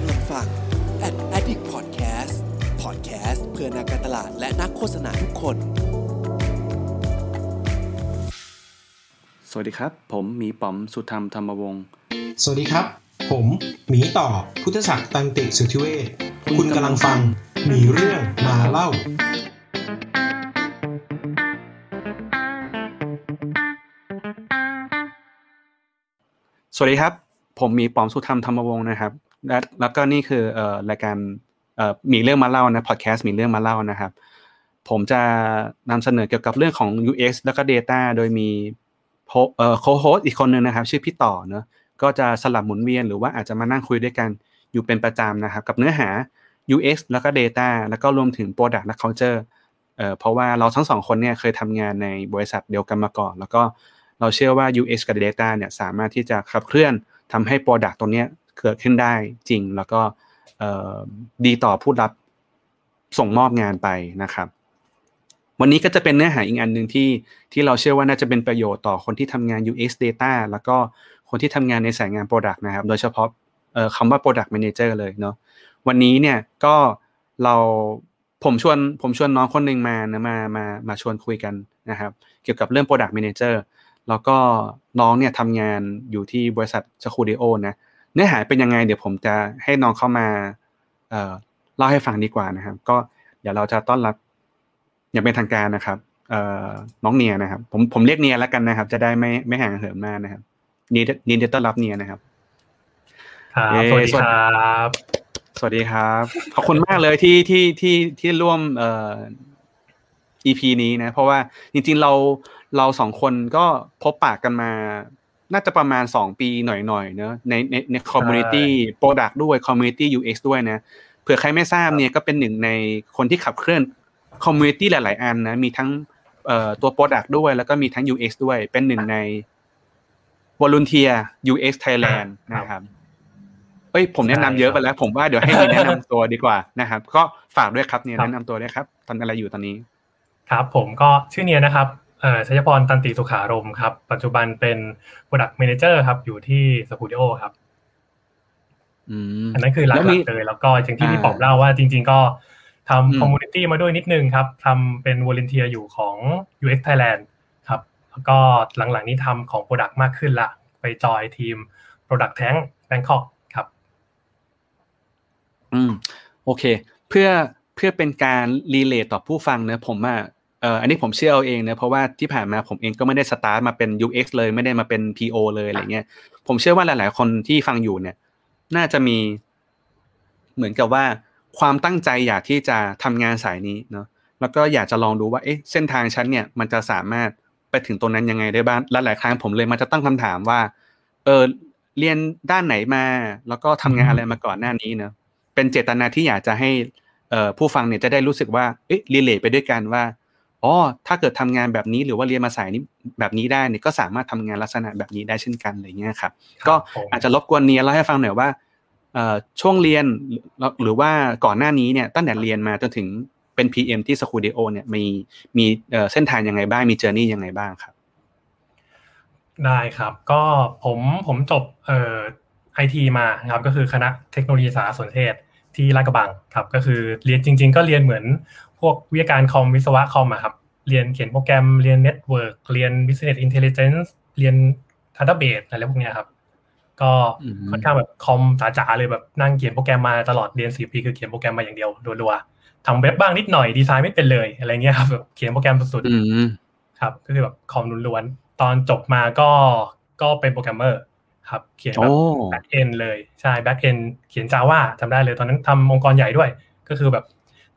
กำลังฟัง Addict Podcast Podcast เพื่อนักการตลาดและนักโฆษณาทุกคนสวัสดีครับผมหมีป๋อมสุธรรมธรรมวงศ์สวัสดีครับผมหมีต่อพุทธศักดิ์ตันติสุทธิเวชคุณกำลังฟังมีเรื่องมาเล่าสวัสดีครับผมหมีป๋อมสุธรรมธรรมวงศ์นะครับแล้วก็นี่คือรายการมีเรื่องมาเล่านะพอดแคสต์มีเรื่องมาเล่านะครับผมจะนำเสนอเกี่ยวกับเรื่องของ UX แล้วก็ Data โดยมีโคโฮสต์อีกคนนึงนะครับชื่อพี่ต่อเนอะก็จะสลับหมุนเวียนหรือว่าอาจจะมานั่งคุยด้วยกันอยู่เป็นประจำนะครับกับเนื้อหา UX แล้วก็ Data แล้วก็รวมถึง Product และ Culture เพราะว่าเราทั้งสองคนเนี่ยเคยทำงานในบริษัทเดียวกันมาก่อนแล้วก็เราเชื่อว่า UX กับ Data เนี่ยสามารถที่จะขับเคลื่อนทำให้ Product ตรงนี้เกิดขึ้นได้จริงแล้วก็ดีต่อผู้รับส่งมอบงานไปนะครับวันนี้ก็จะเป็นเนื้อหาอีกอันนึงที่เราเชื่อว่าน่าจะเป็นประโยชน์ต่อคนที่ทำงาน UX Data แล้วก็คนที่ทำงานในสายงาน Product นะครับโดยเฉพาะคำว่า Product Manager เลยเนาะวันนี้เนี่ยก็ผมชวนน้องคนนึงมานะมาชวนคุยกันนะครับเกี่ยวกับเรื่อง Product Manager แล้วก็น้องเนี่ยทำงานอยู่ที่บริษัท Jacudeo นะเนื้อหาเป็นยังไงเดี๋ยวผมจะให้น้องเข้ามาเล่าให้ฟังดีกว่านะครับก็เดี๋ยวเราจะต้อนรับอย่างเป็นทางการนะครับน้องเนียนะครับผมเรียกเนียแล้วกันนะครับจะได้ไม่ห่างเหินมากนะครับเนียจะต้อนรับเนียนะครับครับสวัสดีครับสวัสดีครับขอบคุณมากเลยที่ร่วมEP นี้นะเพราะว่าจริงๆเรา2คนก็พบปากกันมาน่าจะประมาณ2ปีหน่อยๆเนอะในคอมมูนิตี้ Product ด้วยคอมมูนิตี้ UX ด้วยนะเผื่อใครไม่ทราบเนี่ยก็เป็นหนึ่งในคนที่ขับเคลื่อนคอมมูนิตี้หลายๆอันนะมีทั้งตัว Product ด้วยแล้วก็มีทั้ง UX ด้วยเป็นหนึ่งใน Volunteer UX Thailand นะครับเอ้ยผมแนะนำเยอะไปแล้วผมว่าเดี๋ยวให้แนะนำตัวดีกว่านะครับก็ฝากด้วยครับเนี่ยแนะนำตัวด้วยครับตอนอะไรอยู่ตอนนี้ครับผมก็ชื่อเนียนะครับชัยพรตันติสุขารมครับปัจจุบันเป็น Product Manager ครับอยู่ที่ Studio ครับอันนั้นคือหลักๆเลยแล้วก็อย่างที่พี่ป๋อมเล่าว่าจริงๆก็ทำคอมมูนิตี้มาด้วยนิดนึงครับทำเป็นวอลันเทียร์อยู่ของ UX Thailand ครับแล้วก็หลังๆนี้ทำของ Product มากขึ้นละไปจอยทีม Product Tank Bangkok ครับโอเคเพื่อเป็นการรีเลทต่อผู้ฟังนะผมว่าอันนี้ผมเชื่อเอาเองนะเพราะว่าที่ผ่านมาผมเองก็ไม่ได้สตาร์ทมาเป็น UX เลยไม่ได้มาเป็น PO เลยอะไรเงี้ยผมเชื่อว่าหลายๆคนที่ฟังอยู่เนี่ยน่าจะมีเหมือนกับว่าความตั้งใจอยากที่จะทำงานสายนี้เนาะแล้วก็อยากจะลองดูว่าเอ๊ะเส้นทางฉันเนี่ยมันจะสามารถไปถึงตรงนั้นยังไงได้บ้างหลายๆครั้งผมเลยมันจะตั้งคำถามว่าเรียนด้านไหนมาแล้วก็ทำงานอะไรมาก่อนหน้านี้เนาะเป็นเจตนาที่อยากจะให้ผู้ฟังเนี่ยจะได้รู้สึกว่าเอ๊ะรีเลทไปด้วยกันว่าอ๋อถ้าเกิดทำงานแบบนี้หรือว่าเรียนมาสายนี้แบบนี้ได้เนี่ยก็สามารถทำงานลักษณะแบบนี้ได้เช่นกันอะไรเงี้ยครับก็อาจจะรบกวนเนียเล่าให้ฟังหน่อยว่าช่วงเรียนหรือว่าก่อนหน้านี้เนี่ยตั้งแต่เรียนมาจนถึงเป็น PM ที่ Scudio เนี่ยมีเส้นทางยังไงบ้างมีเจอร์นี่ยังไงบ้างครับได้ครับก็ผมจบIT มาครับก็คือคณะเทคโนโลยีสารสนเทศที่ลาดกระบังครับก็คือเรียนจริงๆก็เรียนเหมือนพวกวิทยาการคอมวิศวะคอมครับเรียนเขียนโปรแกรมเรียนเน็ตเวิร์กเรียน Business Intelligence เรียน Database อะไรพวกเนี้ยครับก็ค่อนข้างแบบคอมจ๋าๆเลยแบบนั่งเขียนโปรแกรมมาตลอดเรียน4ปีคือเขียนโปรแกรมมาอย่างเดียวรัวๆทำเว็บบ้างนิดหน่อยดีไซน์ไม่เป็นเลยอะไรเงี้ยครับแบบเขียนโปรแกรมสุดๆครับก็คือแบบคอมล้วนๆตอนจบมาก็เป็นโปรแกรมเมอร์ครับเขียนแบบแบ็คเอนด์เลยใช่แบ็คเอนด์เขียน Java จำได้เลยตอนนั้นทำองค์กรใหญ่ด้วยก็คือแบบ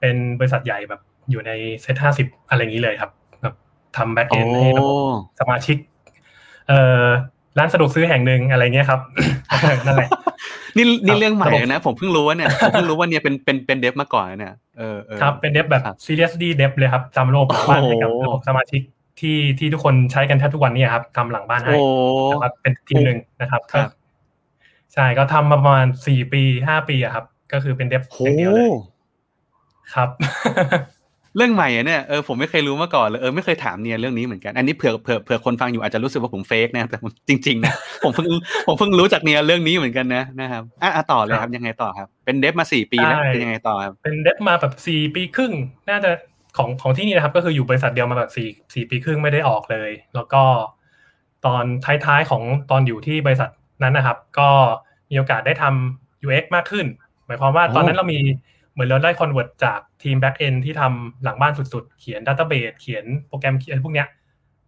เป็นบริษัทใหญ่แบบอยู่ในเซต50อะไรอย่างนี้เลยครับแบบทำแบ็คเอนด์ให้สมาชิกร้านสะดวกซื้อแห่งหนึ่งอะไรเงี้ยครับ นั่นแหละนี่เรื่องใหม่นะผมเพิ่งรู้ว่าเนี่ยเป็นเดฟมาก่อนเนี่ยครับเป็นเดฟแบบ seriously เดฟเลยครับจำโลกบ้านให้กับสมาชิกที่ทุกคนใช้กันแทบทุกวันเนี่ยครับทำหลังบ้านให้นะครับเป็นทีมนึงนะครับใช่ก็ทำมาประมาณ4ปี5ปีอะครับก็คือเป็นเดฟอย่างเดียวเลยครับ เรื่องใหม่อ่ะเนี่ยผมไม่เคยรู้มาก่อนเลยไม่เคยถามเนียนเรื่องนี้เหมือนกันอันนี้เผื่อคนฟังอยู่อาจจะรู้สึกว่าผมเฟคนะแต่จริงๆนะผมเพิ่งรู้จักเนียนเรื่องนี้เหมือนกันนะครับต่อเลยครับยังไงต่อครับเป็นเดฟมา4ปีแล้วเป็นยังไงต่อครับเป็นเดฟมาแบบ4ปีครึ่งน่าจะของที่นี่นะครับก็คืออยู่บริษัทเดียวมาแบบ4ปีครึ่งไม่ได้ออกเลยแล้วก็ตอนท้ายๆของตอนอยู่ที่บริษัทนั้นนะครับก็มีโอกาสได้ทำ UX มากขึ้นหมายความว่าตอนนั้นเรามีเหมือนเราได้คอนเวิร์ตจากทีม back end ที่ทำหลังบ้านสุดๆเขียน database เขียนโปรแกรมเขียนพวกเนี้ย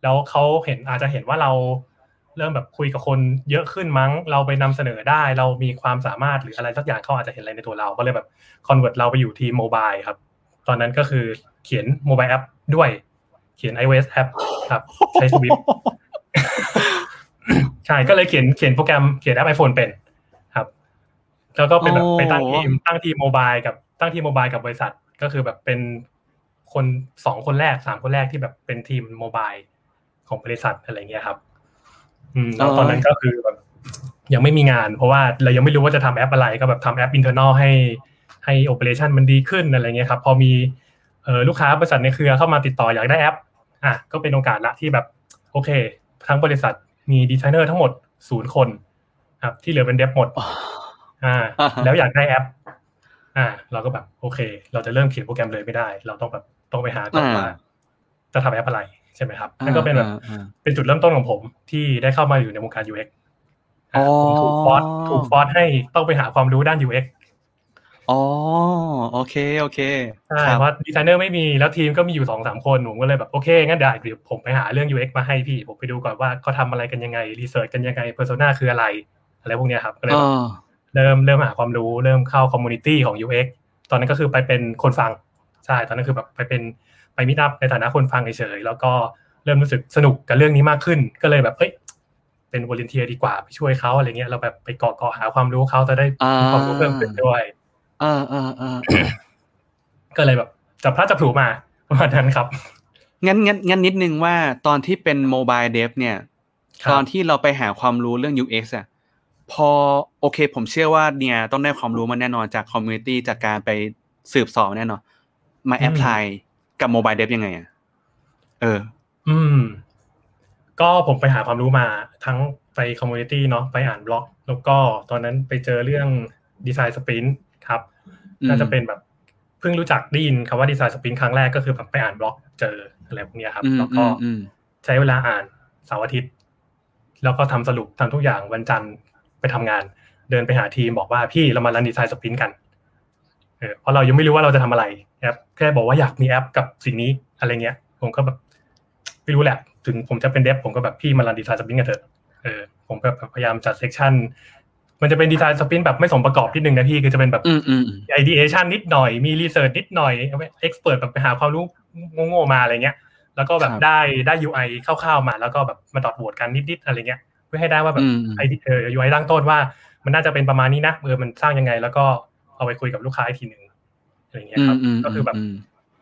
แล้วเขาเห็นอาจจะเห็นว่าเราเริ่มแบบคุยกับคนเยอะขึ้นมั้งเราไปนำเสนอได้เรามีความสามารถหรืออะไรสักอย่างเขาอาจจะเห็นอะไรในตัวเราก็เลยแบบคอนเวิร์ตเราไปอยู่ทีม mobile ครับตอนนั้นก็คือเขียน mobile app ด้วยเขียน iOS app ครับใช้ Swift ใช่ก็เลยเขียนโปรแกรมเขียนแอป iPhone เป็นครับแล้วก็เป็นแบบไปตั้งทีม mobile กับตั้งทีมโมบายกับบริษัทก็คือแบบเป็นคน2คนแรก3คนแรกที่แบบเป็นทีมโมบายของบริษัทอะไรเงี้ยครับแล้วตอนนั้นก็คือแบบยังไม่มีงานเพราะว่าเรายังไม่รู้ว่าจะทำแอปอะไรก็แบบทำแอป internal ให้ operation มันดีขึ้นอะไรเงี้ยครับพอมีลูกค้าบริษัทในเครือเข้ามาติดต่ออยากได้แอปอ่ะก็เป็นโอกาสละที่แบบโอเคทั้งบริษัทมีดีไซเนอร์ทั้งหมด0คนครับที่เหลือเป็นเดฟหมดแล้วอยากได้แอปเราก็แบบโอเคเราจะเริ่มเขียนโปรแกรมเลยไม่ได้เราต้องแบบต้องไปหาก่อนว่าจะทำแอปอะไรใช่ไหมครับนั่นก็เป็นแบบเป็นจุดเริ่มต้นของผมที่ได้เข้ามาอยู่ในวงการ UX ผมถูกฟอร์สให้ต้องไปหาความรู้ด้าน UX อ๋อโอเคโอเคใช่เพราะดีไซเนอร์ไม่มีแล้วทีมก็มีอยู่ 2-3 คนผมก็เลยแบบโอเคงั้นได้เดี๋ยวผมไปหาเรื่อง UX มาให้พี่ผมไปดูก่อนว่าเขาทำอะไรกันยังไงรีเสิร์ชกันยังไงเพอร์โซน่าคืออะไรพวกนี้ครับก็เลยเริ่มหาความรู้เริ่มเข้าคอมมูนิตี้ของ UX ตอนนั้นก็คือไปเป็นคนฟังใช่ตอนนั้นคือแบบไปมีตอัพในฐานะคนฟังเฉยๆแล้วก็เริ่มรู้สึกสนุกกับเรื่องนี้มากขึ้นก็เลยแบบเฮ้ยเป็นวอลันเทียร์ดีกว่าไปช่วยเขาอะไรเงี้ยเราแบบไปเกาะหาความรู้เขาจะได้ความรู้เพิ่มขึ้นด้วยก็เลยแบบจับพลัดจับผลูมาประมาณนั้นครับงั้นนิดนึงว่าตอนที่เป็นโมบายเดฟเนี่ยตอนที่เราไปหาความรู้เรื่อง UX อ่ะพอโอเคผมเชื่อว่าเนี่ยต้องได้ความรู้มาแน่นอนจากคอมมูนิตี้จากการไปสืบสอบแน่นอนมาแอพพลายกับโมบายเดฟยังไงอ่ะก็ผมไปหาความรู้มาทั้งไปคอมมูนิตี้เนาะไปอ่านบล็อกแล้วก็ตอนนั้นไปเจอเรื่องดีไซน์สปรินท์ครับน่าจะเป็นแบบเพิ่งรู้จักได้ยินคำว่าดีไซน์สปรินท์ครั้งแรกก็คือแบบไปอ่านบล็อกเจออะไรพวกนี้ครับแล้วก็ใช้เวลาอ่านเสาร์อาทิตย์แล้วก็ทำสรุปทำทุกอย่างวันจันทร์ไปทำงานเดินไปหาทีมบอกว่าพี่เรามารันดีไซน์สปรินท์กันเพราะเรายังไม่รู้ว่าเราจะทำอะไรนะครับแค่บอกว่าอยากมีแอปกับสิ่งนี้อะไรเงี้ยผมก็แบบไม่รู้แหละถึงผมจะเป็นเดฟผมก็แบบพี่มารันดีไซน์สปรินท์กันเถอะผมก็พยายามจัดเซกชันมันจะเป็นดีไซน์สปรินท์แบบไม่สมประกอบนิดนึงนะพี่คือจะเป็นแบบไอเดียชั่นนิดหน่อยมีรีเสิร์ชนิดหน่อยเอ็กซ์เพิร์ทแบบไปหาความรู้โง่ๆมาอะไรเงี้ยแล้วก็แบบได้ UI คร่าวๆมาแล้วก็แบบมาดอทโหวตกันนิดๆอะไรเงี้ยเพื่อให้ได้ว่าแบบไอเดียUI ตั้งต้นว่ามันน่าจะเป็นประมาณนี้นะมันสร้างยังไงแล้วก็เอาไปคุยกับลูกค้าอีกทีนึงอะไรอย่างเงี้ยครับก็คือแบบ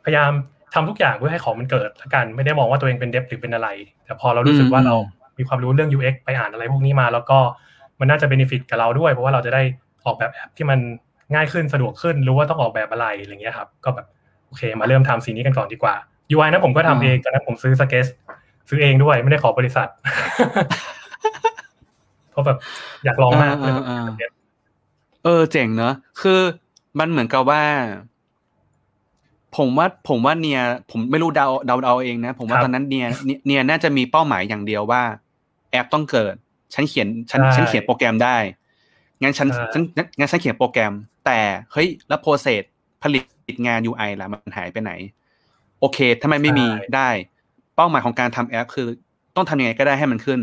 พยายามทำทุกอย่างเพื่อให้ของมันเกิดละกันไม่ได้มองว่าตัวเองเป็นเดฟหรือเป็นอะไรแต่พอเรารู้สึกว่าเรามีความรู้เรื่อง UX ไปอ่านอะไรพวกนี้มาแล้วก็มันน่าจะเบเนฟิตกับเราด้วยเพราะว่าเราจะได้ออกแบบแอปที่มันง่ายขึ้นสะดวกขึ้นรู้ว่าต้องออกแบบอะไรอะไรอย่างเงี้ยครับก็แบบโอเคมาเริ่มทำสิ่งนี้กันก่อนดีกว่า UI นะผมก็ทำเองตอนนั้นผมซื้อSketchซื้อเองด้วยไม่ได้ขอบริษัทเพราะแบบอยากลองมากเลยเจ๋งเนอะคือมันเหมือนกับว่าผมว่าเนี่ยผมไม่รู้เดาเองนะผมว่าตอนนั้นเนี่ยน่าจะมีเป้าหมายอย่างเดียวว่าแอปต้องเกิดฉันเขียนโปรแกรมได้งั้นฉันเขียนโปรแกรมแต่เฮ้ยแล้วโปรเซสผลิตงาน UI ล่ะมันหายไปไหนโอเคทำไมไม่มีได้เป้าหมายของการทำแอปคือต้องทำยังไงก็ได้ให้มันขึ้น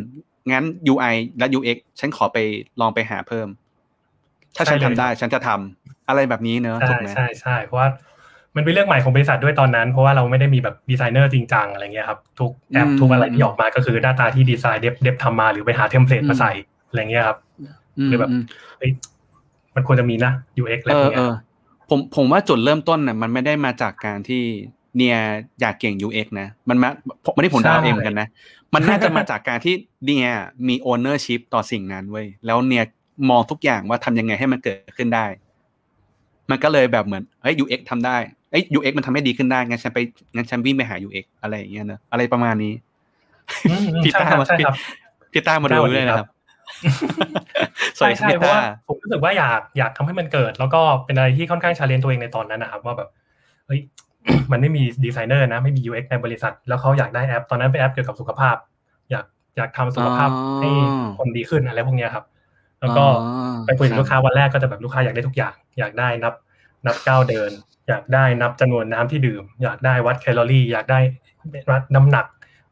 งั้น UI และ UX ฉันขอไปลองไปหาเพิ่มถ้าฉันทำได้ฉันจะทำอะไรแบบนี้เนอะถูกไหมใช่เพราะว่ามันเป็นเรื่องใหม่ของบริษัทด้วยตอนนั้นเพราะว่าเราไม่ได้มีแบบดีไซเนอร์จริงจังอะไรเงี้ยครับทุกแอปทุกอะไรที่ออกมาก็คือหน้าตาที่ดีไซน์เดฟทำมาหรือไปหาเทมเพลตมาใส่อะไรเงี้ยครับหรือแบบมันควรจะมีนะ UX อะไรเงี้ยผมว่าจุดเริ่มต้นน่ะมันไม่ได้มาจากการที่เนี่ยอยากเก่ง UX นะมันไม่ได้ผมดาวเองเหมือนกันนะมันน่าจะมาจากการที่เนี่ยมี ownership ต่อสิ่งนั้นเว้ยแล้วเนี่ยมองทุกอย่างว่าทำยังไงให้มันเกิดขึ้นได้มันก็เลยแบบเหมือนเฮ้ย UX ทำได้ เอ้ย UX มันทำให้ดีขึ้นได้งั้นฉันวิ่งไปหา UX อะไรอย่างเงี้ยนะอะไรประมาณนี้พี่ต้ามาดูด้วยนะครับใช่ใช่เพราะว่าผมรู้สึกว่าอยากทำให้มันเกิดแล้วก็เป็นอะไรที่ค่อนข้างชาเลนจ์ตัวเองในตอนนั้นนะครับว่าแบบเฮ้ยมันไม่มีดีไซเนอร์นะไม่มี UX ในบริษัทแล้วเขาอยากได้แอปตอนนั้นเป็นแอปเกี่ยวกับสุขภาพอยากทำสุขภาพให้คนดีขึ้นอะไรพวกเนี้ยครับแล้วก็ไปคุยกับลูกค้าวันแรกก็จะแบบลูกค้าอยากได้ทุกอย่างอยากได้นับก้าวเดินอยากได้นับจำนวนน้ำที่ดื่มอยากได้วัดแคลอรี่อยากได้วัดน้ำหนัก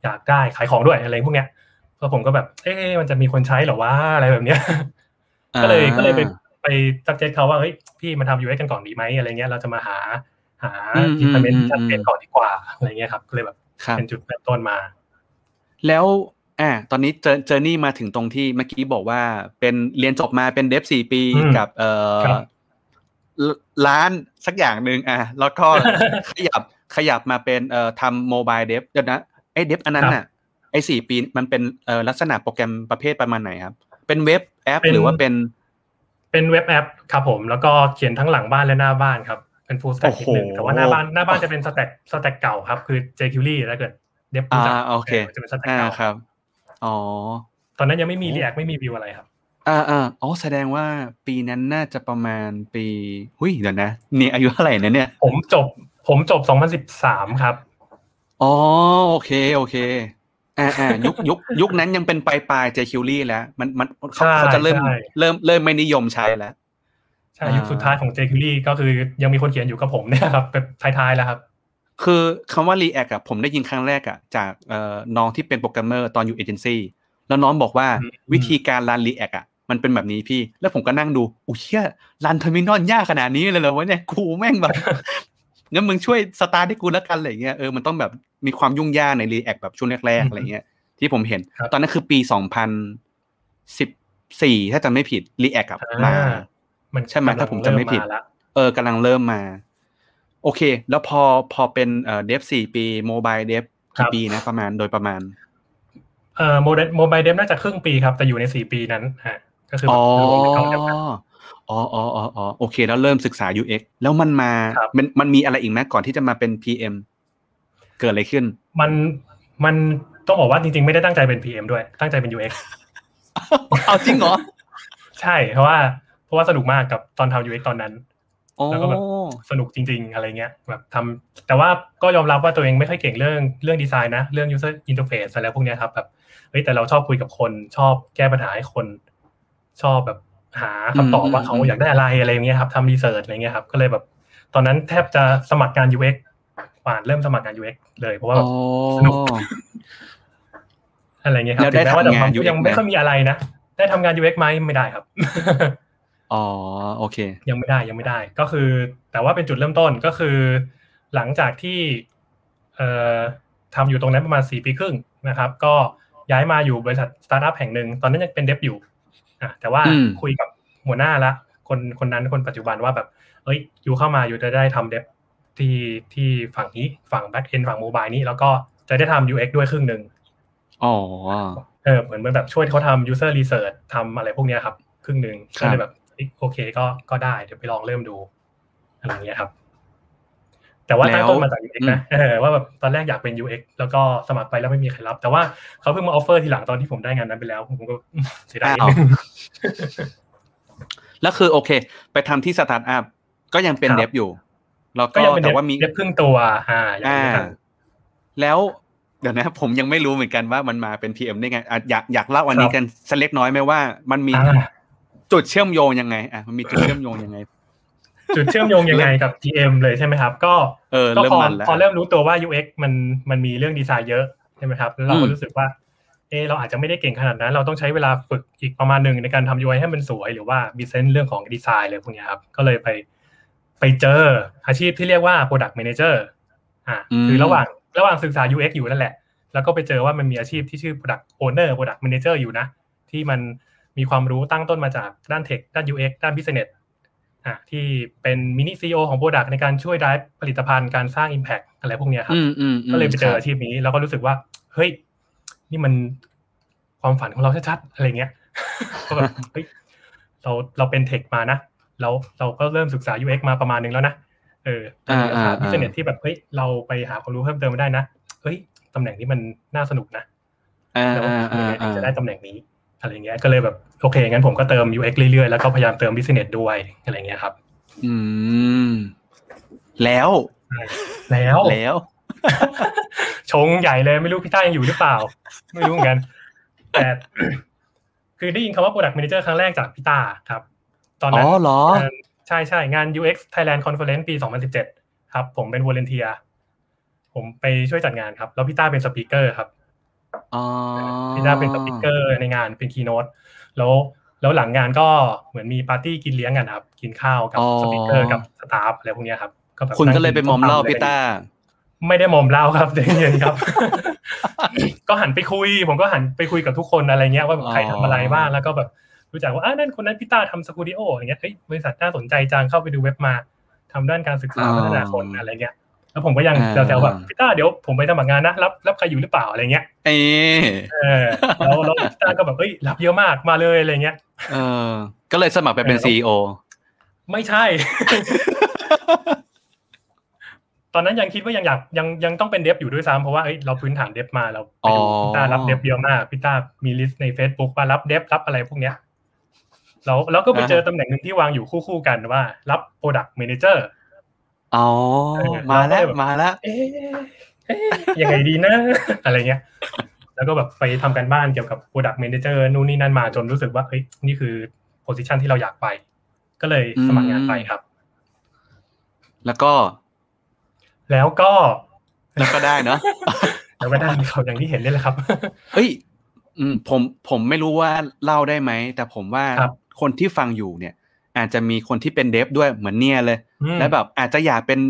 อยากได้ขายของด้วยอะไรพวกเนี้ยก็ผมก็แบบเอ๊ะมันจะมีคนใช้เหรอวะอะไรแบบเนี้ยก็เลยไปซักเจสเขาว่าเฮ้ยพี่มาทำ UX กันก่อนดีไหมอะไรเงี้ยเราจะมาหา implement ชัดเจนก่อนดีกว่าอะไรเงี้ยครับก็เลยแบบเป็นจุดเริ่มต้นมาแล้วตอนนี้เจอร์นี่มาถึงตรงที่เมื่อกี้บอกว่าเป็นเรียนจบมาเป็นเดฟ4ปีกับร้านสักอย่างนึงแล้วก็ขยับมาเป็นทำโมบายเดฟเดี๋ยวนะไอ้เดฟอันนั้นน่ะไอ้4ปีมันเป็นลักษณะโปรแกรมประเภทประมาณไหนครับเป็นเว็บแอปหรือว่าเป็นเว็บแอปครับผมแล้วก็เขียนทั้งหลังบ้านและหน้าบ้านครับเป็นฟูลสแต็กนิดนึงแต่ว่าหน้าบ้านจะเป็นสแต็กเก่าครับคือ jQuery แล้วเกิดเดฟรู้จักจะเป็นสแต็กเก่าครับอ๋อตอนนั้นยังไม่มี React ไม่มี Vue อะไรครับอ๋อแสดงว่าปีนั้นน่าจะประมาณปีหุ้ยเดี๋ยวนะนี่อายุเท่าไหร่นะเนี่ยผมจบ2013ครับอ๋อโอเคยุคนั้นยังเป็นปลาย jQuery แล้วมันเขาจะเริ่มไม่นิยมใช้แล้วใช่ยุคสุดท้ายของ jQuery ก็คือยังมีคนเขียนอยู่กับผมเนี่ยครับแบบท้ายๆแล้วครับคือคำว่า React อ่ะผมได้ยินครั้งแรกอ่ะจากน้องที่เป็นโปรแกรมเมอร์ตอนอยู่เอเจนซี่แล้วน้องบอกว่าวิธีการรัน React อ่ะมันเป็นแบบนี้พี่แล้วผมก็นั่งดูโอ้เหี้ยรันเทอร์มินอลยากขนาดนี้เลยเหรอวะเนี่ยกูแม่งแบบงั้นมึงช่วยสตาร์ทให้กูแล้วกันอะไรอย่างเงี้ยมันต้องแบบมีความยุ่งยากใน React แบบช่วงแรกๆอะไรเงี้ยที่ผมเห็นตอนนั้นคือปี2014ถ้าจำไม่ผิด React อ่ะมามันใช่มั้ยถ้าผมจำไม่ผิดกำลังเริ่มมาโอเคแล้วพอเป็นเดฟ4ปีโมบายเดฟกี่ปีนะประมาณโดยประมาณโมบายเดฟน่าจะครึ่งปีครับแต่อยู่ใน4ปีนั้นฮะก็คืออ๋อโอเคแล้วเริ่มศึกษา UX แล้วมันมามันมีอะไรอีกมั้ยก่อนที่จะมาเป็น PM เกิดอะไรขึ้นมันต้องบอกว่าจริงๆไม่ได้ตั้งใจเป็น PM ด้วยตั้งใจเป็น UX เอาจริงเหรอใช่เพราะว่าสนุกมากกับตอนทำ UX ตอนนั้นแล้วก็แบบสนุกจริงๆอะไรเงี้ยแบบทำแต่ว่าก็ยอมรับว่าตัวเองไม่ค่อยเก่งเรื่องดีไซน์นะเรื่อง user interface อะไรพวกเนี้ยครับแบบเฮ้ยแต่เราชอบคุยกับคนชอบแก้ปัญหาให้คนชอบแบบหาคำตอบว่าเขาอยากได้อะไรอะไรเงี้ยครับทำรีเสิร์ชอะไรเงี้ยครับก็เลยแบบตอนนั้นแทบจะสมัครงาน UX เริ่มสมัครงาน UX เลยเพราะว่าสนุกอะไรเงี้ยครับถึงแม้ว่าแต่มันยังไม่ค่อยมีอะไรนะได้ทำงาน UX ไหมไม่ได้ครับอ๋อโอเคยังไม่ได้ก็คือแต่ว่าเป็นจุดเริ่มต้นก็คือหลังจากที่ทำอยู่ตรงนั้นประมาณ4ปีครึ่งนะครับก็ย้ายมาอยู่บริษัทสตาร์ทอัพแห่งหนึ่งตอนนั้นยังเป็นเดฟอยู่แต่ว่าคุยกับหัวหน้าละคนนั้นคนปัจจุบันว่าแบบเอ้ยอยู่เข้ามาอยู่จะได้ทำเดฟที่ฝั่งนี้ฝั่งแบ็คเอนด์ฝั่งโมบายนี้แล้วก็จะได้ทำ UX ด้วยครึ่งนึงอ๋อเหมือนแบบช่วยเขาทำ user research ทำอะไรพวกนี้ครับครึ่งนึงก็เลยแบบโอเคก็ได้เดี๋ยวไปลองเริ่มดูอะไรอย่างเงี้ยครับแต่ว่าตั้งต้นมาจาก UX นะว่าแบบตอนแรกอยากเป็น UX แล้วก็สมัครไปแล้วไม่มีใครรับแต่ว่าเขาเพิ่งมาออฟเฟอร์ทีหลังตอนที่ผมได้งานนั้นไปแล้วผมก็เสียดายนิดนึงแล้วคือโอเคไปทำที่สตาร์ทอัพก็ยังเป็นเดฟอยู่แล้วก็แต่ว่ามีเดฟครึ่งตัวอย่างเงี้ยแล้วเดี๋ยวนะผมยังไม่รู้เหมือนกันว่ามันมาเป็น PM ได้ไงอยากเล่าอันนี้กันสักเล็กน้อยมั้ยว่ามันมีจุดเชื่อมโยงยังไงมันมีจุดเชื่อมโยงยังไงจุดเชื่อมโยงยังไงกับ PM เลยใช่ไหมครับก็พอเริ่มรู้ตัวว่า UX มันมีเรื่องดีไซน์เยอะใช่ไหมครับแล้วเราก็รู้สึกว่าเราอาจจะไม่ได้เก่งขนาดนั้นเราต้องใช้เวลาฝึกอีกประมาณนึงในการทำ UI ให้มันสวยหรือว่ามีเซนส์เรื่องของดีไซน์อะไรพวกนี้ครับก็เลยไปเจออาชีพที่เรียกว่า Product Manager คือระหว่างศึกษา UX อยู่นั่นแหละแล้วก็ไปเจอว่ามันมีอาชีพที่ชื่อ Product Owner Product Manager อยู่นะที่มันมีความรู้ตั้งต้นมาจากด้านเทคด้าน UX ด้าน Business ที่เป็นมินิ CEO ของ Product ในการช่วย drive ผลิตภัณฑ์การสร้าง Impact อะไรพวกเนี้ยครับก็เลยไปเจออาชีพนี้แล้วก็รู้สึกว่าเฮ้ยนี่มันความฝันของเราชัดๆอะไรเงี้ยก็แบบเฮ้ยเราเป็นเทคมานะเราก็เริ่มศึกษา UX มาประมาณนึงแล้วนะ บิสเนสที่แบบเฮ้ยเราไปหาความรู้เพิ่มเติมมาได้นะเฮ้ยตำแหน่งนี้มันน่าสนุกนะแล้วจะได้ตำแหน่งนี้อะไรเงี้ยก็เลยแบบโอเคงั้นผมก็เติม UX เรื่อยๆแล้วก็พยายามเติม business ด้วยอะไรเงี้ยครับอืมแล้วชงใหญ่เลยไม่รู้พี่ต้ายังอยู่หรือเปล่าไม่รู้เหมือนกันแต่คือได้ยินคำว่า product manager ครั้งแรกจากพี่ต้าครับตอนนั้นอ๋อเหรอใช่ๆงาน UX Thailand Conference ปี2017ครับผมเป็น volunteer ผมไปช่วยจัดงานครับแล้วพี่ต้าเป็น speaker ครับพี่ต้าเป็นสปีกเกอร์ในงานเป็นคีย์โน้ตแล้วหลังงานก็เหมือนมีปาร์ตี้กินเลี้ยงกันครับกินข้าวกับสปีกเกอร์กับสตาฟอะไรพวกนี้ครับก็แบบคุณก็เลยไปมอมเหล้าพี่ต้าไม่ได้มอมเหล้าครับใจเย็นครับก็หันไปคุยผมก็หันไปคุยกับทุกคนอะไรเงี้ยว่าใครทำอะไรบ้างแล้วก็แบบรู้จักว่านั่นคนนั้นพี่ต้าทำ Scudio อย่างเงี้ยเฮ้ยบริษัทน่าสนใจจังเข้าไปดูเว็บมาทำด้านการศึกษาพัฒนาคนอะไรเงี้ยแล้วผมก็ยังแซวๆแบบพี่ต้าเดี๋ยวผมไปสมัครงานนะรับใครอยู่หรือเปล่าอะไรเงี้ยแล้วพี่ต้าก็แบบเฮ้ยรับเยอะมากมาเลยอะไรเงี้ยก็เลยสมัครไปเป็น CEO ไม่ใช่ ตอนนั้นยังคิดว่ายังต้องเป็นเดฟอยู่ด้วยซ้ำเพราะว่าเราพื้นฐานเดฟมาเราไปดูพี่ต้ารับเดฟเยอะมากพี่ต้ามีลิสต์ใน Facebook ว่ารับเดฟรับอะไรพวกเนี้ยแล้วก็ไปเจอตำแหน่งนึงที่วางอยู่คู่ๆกันว่ารับ Product Managerอ๋อมาแล้วยังไงดีนะอะไรเงี้ยแล้วก็แบบไปทำการบ้านเกี่ยวกับ Product Manager นู่นนี่นั่นมาจนรู้สึกว่าเฮ้ยนี่คือ position ที่เราอยากไปก็เลยสมัครงานไปครับแล้วก็ได้เนาะแล้วก็ได้เขาอย่างที่เห็นนี่แหละครับเฮ้ยผมไม่รู้ว่าเล่าได้ไหมแต่ผมว่าคนที่ฟังอยู่เนี่ยอาจจะมีคนที่เป็นเดฟด้วยเหมือนเนี่ยเลยและแบบอาจจะอยากเป็น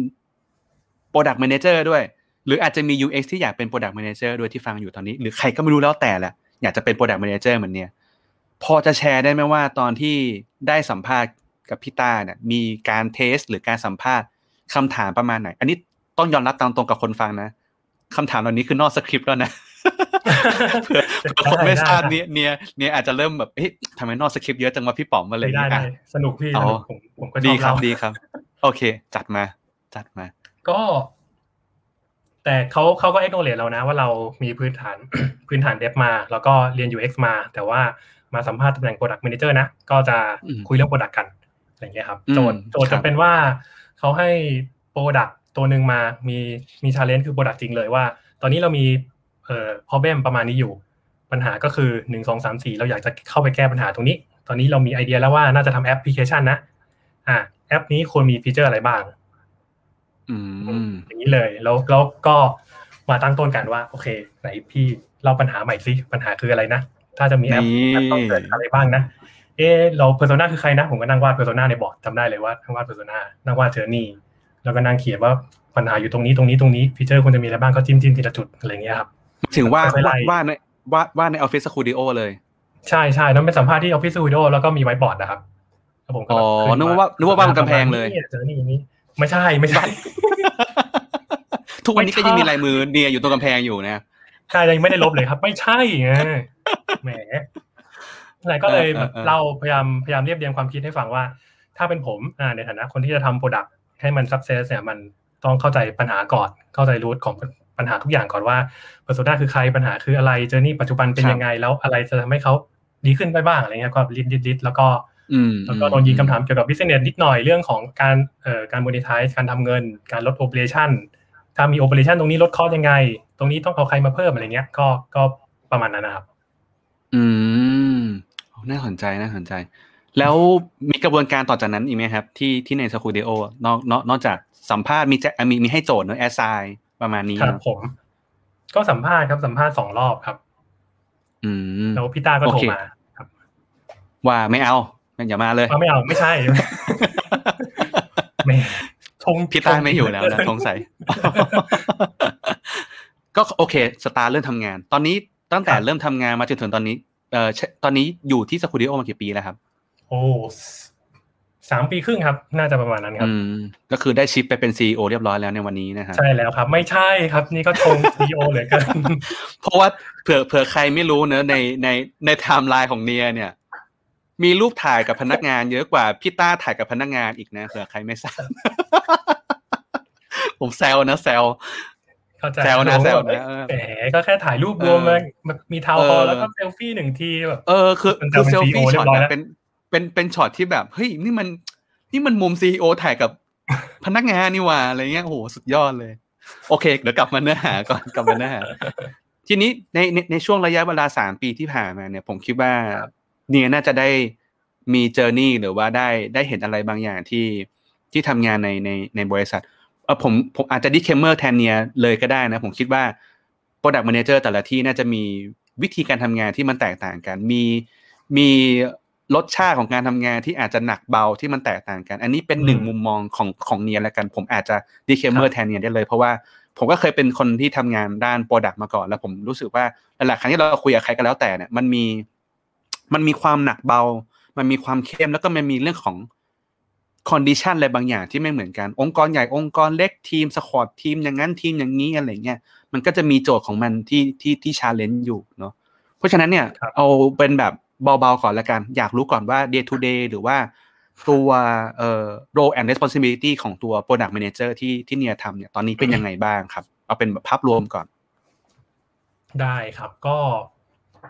Product Manager ด้วยหรืออาจจะมี UX ที่อยากเป็น Product Manager ด้วยที่ฟังอยู่ตอนนี้หรือใครก็ไม่รู้แล้วแต่แหละอยากจะเป็น Product Manager เหมือนเนี่ยพอจะแชร์ได้ไหมว่าตอนที่ได้สัมภาษณ์กับพี่ต้าเนี่ยมีการเทสหรือการสัมภาษณ์คำถามประมาณไหนอันนี้ต้องยอมรับตามตรงกับคนฟังนะคำถามเหล่านี้คือนอกสคริปต์แล้วนะเผื่อคนไม่ทราบเนี่ยอาจจะเริ่มแบบเอ๊ะทำไมนอกสคริปต์เยอะจังวะพี่ป๋อมอะไรอย่างเงี้ยสนุกพี่ผมก็ชอบดีครับโอเคจัดมาก็แต่เขาก็ acknowledge เรานะว่าเรามีพื้นฐานเดฟมาแล้วก็เรียน UX มาแต่ว่ามาสัมภาษณ์ตำแหน่ง Product Manager นะก็จะคุยเรื่อง Product กันอะไรอย่างเงี้ยครับโจทย์จะเป็นว่าเขาให้ Product ตัวนึงมามี challenge คือ Product จริงเลยว่าตอนนี้เรามีproblem ประมาณนี้อยู่ปัญหาก็คือ1 2 3 4เราอยากจะเข้าไปแก้ปัญหาตรงนี้ตอนนี้เรามีไอเดียแล้วว่าน่าจะทำแอปพลิเคชันนะแอปนี้ควรมีฟีเจอร์อะไรบ้างอย่างนี้เลยแล้วก็มาตั้งต้นกันว่าโอเคไหนพี่เล่าปัญหาใหม่สิปัญหาคืออะไรนะถ้าจะมีแอปต้องเกิดอะไรบ้างนะเราเพอร์โซน่าคือใครนะผมก็นั่งวาดเพอร์โซน่าในบอร์ดจำได้เลยว่านั่งวาดเพอร์โซน่านั่งวาดเจอร์นี่แล้วก็นั่งเขียนว่าปัญหาอยู่ตรงนี้ฟีเจอร์ควรจะมีอะไรบ้างก็จิ้มทีละจุดอะไรอย่างเงี้ยครับถึงว่าใน Office Studio เลยใช่ๆนั่นเป็นสัมภาษณ์ที่ Office Studio แล้วก็มีไวท์บอร์ดนะครับแล้วผมก็นึกว่าบ้านกำแพงเลยเจอนี่ไม่ใช่ทุกวันนี้ก็ยังมีลายมือเนี่ยอยู่ตรงกำแพงอยู่นะใช่ยังไม่ได้ลบเลยครับไม่ใช่ไงแหมอะไรก็เลยแบบเราพยายามเรียบเรียงความคิดให้ฟังว่าถ้าเป็นผมในฐานะคนที่จะทำ product ให้มัน success เนี่ยมันต้องเข้าใจปัญหาก่อนเข้าใจ root ของปัญหาทุกอย่างก่อนว่า persona คือใครปัญหาคืออะไรเจอร์นี่ปัจจุบันเป็นยังไงแล้วอะไรจะทำให้เขาดีขึ้นไปบ้างอะไรเงี้ยก็ลิดๆแล้วก็ลองยิงคำถามเกี่ยวกับ business นิดหน่อยเรื่องของการ monetize การทำเงินการลด operation ถ้ามี operation ตรงนี้ลด cost ยังไงตรงนี้ต้องเอาใครมาเพิ่มอะไรเงี้ยก็ประมาณนั้นนะครับน่าสนใจแล้วมีกระบวนการต่อจากนั้นอีกไหมครับที่ใน Scudio นอกจากสัมภาษณ์มีให้โจทย์เนอะ assignประมาณนี้ครับผมก็สัมภาษณ์2รอบครับแล้วพี่ต้าก็โทรมาครับว่าไม่เอาอย่ามาเลยไม่เอาไม่ใช่ไม่ทงพี่ต้าไม่อยู่แล้วนะทงใสก็โอเคสตาร์เริ่มทำงานตอนนี้ตั้งแต่เริ่มทำงานมาจนถึงตอนนี้ตอนนี้อยู่ที่ Scudio มากี่ปีแล้วครับโอ้3 ปีครึ่งครับน่าจะประมาณนั้นครับก็คือได้ชิปไปเป็น CEO เรียบร้อยแล้วในวันนี้นะครับใช่แล้วครับไม่ใช่ครับนี่ก็ชง CEO เหลือเกินเพราะว่าเผื่อใครไม่รู้เนอะในไทม์ไลน์ของเนียเนี่ยมีรูปถ่ายกับพนักงานเยอะกว่าพี่ต้าถ่ายกับพนักงานอีกนะเผื่อใครไม่ทราบ ผมแซวนะแซวเข้าใจแซวนะแซวนะแหมก็แค่ถ่ายรูปรวมมีทาวน์ฮอลแล้วก็เซลฟี่1ทีแบบคือเซลฟี่ช็อตเป็นช็อตที่แบบเฮ้ยนี่มันมุม CEO ถ่ายกับพนักงานนี่หว่าอะไรเงี้ยโอ้โหสุดยอดเลยโอเคเดี๋ยวกลับมาเนื้อหาก่อนกลับมาเนื้อหาทีนี้ในช่วงระยะเวลา3ปีที่ผ่านมาเนี่ยผมคิดว่าเนี่ยน่าจะได้มีเจอร์นี่หรือว่าได้เห็นอะไรบางอย่างที่ทำงานในบริษัทผมอาจจะดิสเคลมเมอร์แทนเนียเลยก็ได้นะผมคิดว่า Product Manager แต่ละที่น่าจะมีวิธีการทำงานที่มันแตกต่างกันมีรสชาติของการทำงานที่อาจจะหนักเบาที่มันแตกต่างกันอันนี้เป็นหนึ่งมุมมองของเนียละกันผมอาจจะดิสเคลมเมอร์แทนเนียได้เลยเพราะว่าผมก็เคยเป็นคนที่ทำงานด้าน Product มาก่อนแล้วผมรู้สึกว่าหลายๆครั้งที่เราคุยกับใครก็แล้วแต่เนี่ยมันมีความหนักเบามันมีความเข้มแล้วก็มันมีเรื่องของคอนดิชันอะไรบางอย่างที่ไม่เหมือนกันองค์กรใหญ่องค์กรเล็กทีมสควอตทีมอย่างนั้นทีมอย่างนี้อะไรเงี้ยมันก็จะมีโจทย์ของมันที่ชาเลนจ์อยู่เนาะเพราะฉะนั้นเนี่ยเอาเป็นแบบเบาๆก่อนละกันอยากรู้ก่อนว่า day to day หรือว่าตัวrole and responsibility ของตัว product manager ที่เนียทำเนี่ยตอนนี้เป็นยังไงบ้างครับเอาเป็นภาพรวมก่อนได้ครับ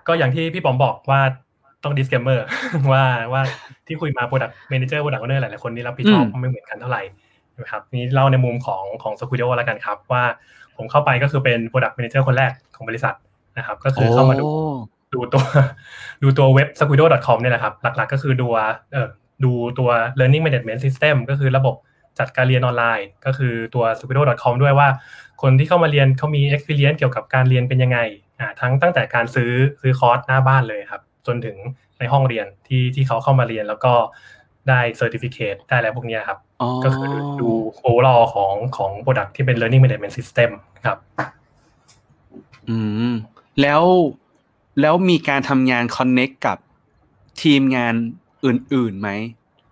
ก็อย่างที่พี่ป๋อมบอกว่าต้อง disclaimer ว่าที่คุยมา product manager product owner หลายๆคนนี่รับผิดชอบไม่เหมือนกันเท่าไหร่นะครับนี่เล่าในมุมของ Scudio แล้วกันครับว่าผมเข้าไปก็คือเป็น product manager คนแรกของบริษัทนะครับก็คือเข้ามาดูตัวเว็บ Scudio.com เนี่ยแหละครับหลักๆก็คือดูตัว learning management system ก็คือระบบจัดการเรียนออนไลน์ก็คือตัว Scudio.com ด้วยว่าคนที่เข้ามาเรียนเขามี experience เกี่ยวกับการเรียนเป็นยังไงทั้งตั้งแต่การซื้อคอร์สหน้าบ้านเลยครับจนถึงในห้องเรียนที่เขาเข้ามาเรียนแล้วก็ได้เซอร์ติฟิเคตได้อะไรพวกนี้ครับก็คือดูโอเวอร์ออลของ product ที่เป็น learning management system ครับแล้วมีการทำงาน connect กับทีมงานอื่นๆไหม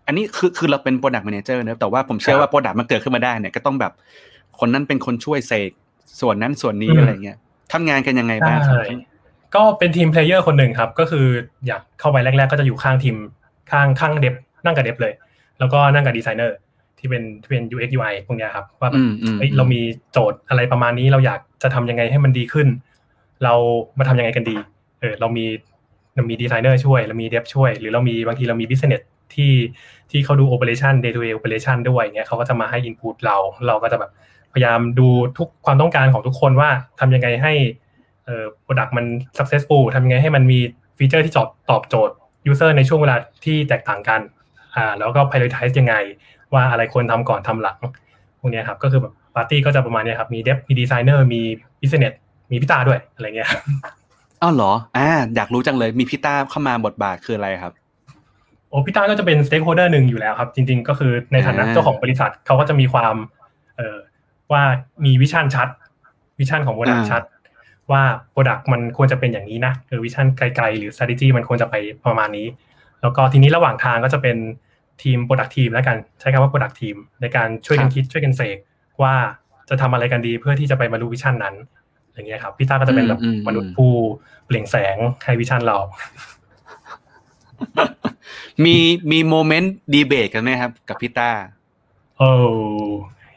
อันนี้คือเราเป็น product manager นะแต่ว่าผมเชื่อว่า product มันเกิดขึ้นมาได้เนี่ยก็ต้องแบบคนนั้นเป็นคนช่วยเสกส่วนนั้นส่วนนี้อะไรเงี้ยทำงานกันยังไงบ้างก็เป็นทีมเพลเยอร์คนหนึ่งครับก็คืออยากเข้าไปแรกๆก็จะอยู่ข้างทีมข้างเดฟนั่งกับเดฟเลยแล้วก็นั่งกับดีไซเนอร์ที่เป็น UX UI พวกเนี้ยครับว่าเรามีโจทย์อะไรประมาณนี้เราอยากจะทำยังไงให้มันดีขึ้นเรามาทำยังไงกันดีเรามีดีไซเนอร์ช่วยเรามีเดฟช่วยหรือเรามีบางทีเรามีบิสซิเนสที่เขาดู operation day to day operation ด้วยเงี้ยเขาก็จะมาให้ input เราก็จะแบบพยายามดูทุกความต้องการของทุกคนว่าทำยังไงให้product มัน successful ทำยังไงให้มันมีฟีเจอร์ที่ตอบโจทย์ user ในช่วงเวลาที่แตกต่างกันแล้วก็ prioritize ยังไงว่าอะไรควรทำก่อนทำหลังพวกนี้ครับก็คือแบบปาร์ตี้ก็จะประมาณนี้ครับมี dev มี designer มี business มีพี่ตาด้วยอะไรเงี้ยอ้าวเหรออยากรู้จังเลยมีพี่ตาเข้ามาบทบาทคืออะไรครับโอ้พี่ตาก็จะเป็น stakeholder หนึ่งอยู่แล้วครับจริงๆก็คือในฐานะเจ้าของบริษัทเขาก็จะมีความว่ามีวิชั่นชัดวิชั่นของ product ชัดว่า product มันควรจะเป็นอย่างนี้นะคือวิชั่นไกลๆหรือ strategy มันควรจะไปประมาณนี้แล้วก็ทีนี้ระหว่างทางก็จะเป็นทีม product team แล้วกันใช้คำว่า product team ในการช่วยกันคิดช่วยกันเสกว่าจะทำอะไรกันดีเพื่อที่จะไปบรรลุวิชั่นนั้นอย่างเงี้ยครับพี่ตาก็จะเป็นแบบมนุษย์ผู้เปล่งแสงให้วิชั่นเรามีโมเมนต์ดีเบตกันไหมครับกับพี่ตา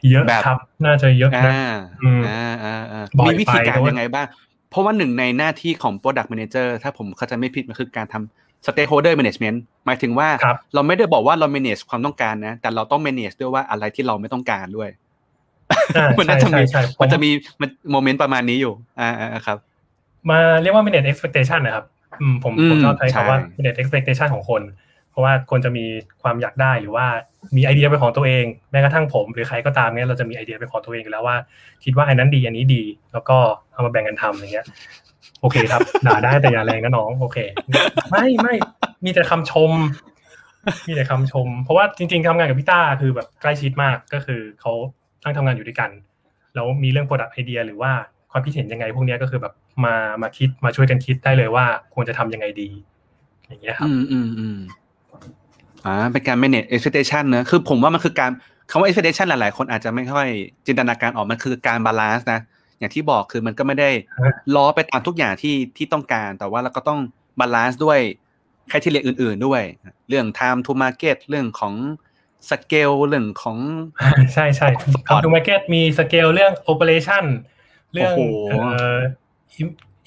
เยอะครับน่าจะเยอะนะมีวิธีการยังไงบ้างเพราะว่าหนึ่งในหน้าที่ของ Product Manager ถ้าผมเข้าใจไม่ผิดมันคือการทำ Stakeholder Management หมายถึงว่าเราไม่ได้บอกว่าเรา manage ความต้องการนะแต่เราต้อง manage ด้วยว่าอะไรที่เราไม่ต้องการด้วยมันจะมีโมเมนต์ประมาณนี้อยู่ครับมาเรียกว่า manage expectation นะครับผมชอบใช้คำว่า manage expectation ของคนเพราะว่าคนจะมีความอยากได้หรือว่ามีไอเดียเป็นของตัวเองแม้กระทั่งผมหรือใครก็ตามเนี่ยเราจะมีไอเดียเป็นของตัวเองอยู่แล้วว่าคิดว่าอันนั้นดีอันนี้ดีแล้วก็เอามาแบ่งกันทำอย่างเงี้ยโอเคครับด่าได้แต่อย่าแรงนะน้องโอเคไม่มีแต่คำชมเพราะว่าจริงๆทำงานกับพี่ต้าคือแบบใกล้ชิดมากก็คือเขาทั้งทำงานอยู่ด้วยกันแล้วมีเรื่อง product idea หรือว่าความคิดเห็นยังไงพวกเนี้ยก็คือแบบมาคิดมาช่วยกันคิดได้เลยว่าควรจะทำยังไงดีอย่างเงี้ยครับเป็นการ manage expectation นะคือผมว่ามันคือการคำว่า expectation หลายๆคนอาจจะไม่ค่อยจินตนาการออกมันคือการบาลานซ์นะอย่างที่บอกคือมันก็ไม่ได้ล้อไปตามทุกอย่างที่ต้องการแต่ว่าเราก็ต้องบาลานซ์ด้วยแคทีเรียอื่นๆด้วยเรื่อง time to market เรื่องของ สเกลเรื่องของใช่ๆ Product Market มีสเกลเรื่อง Operation เรื่อง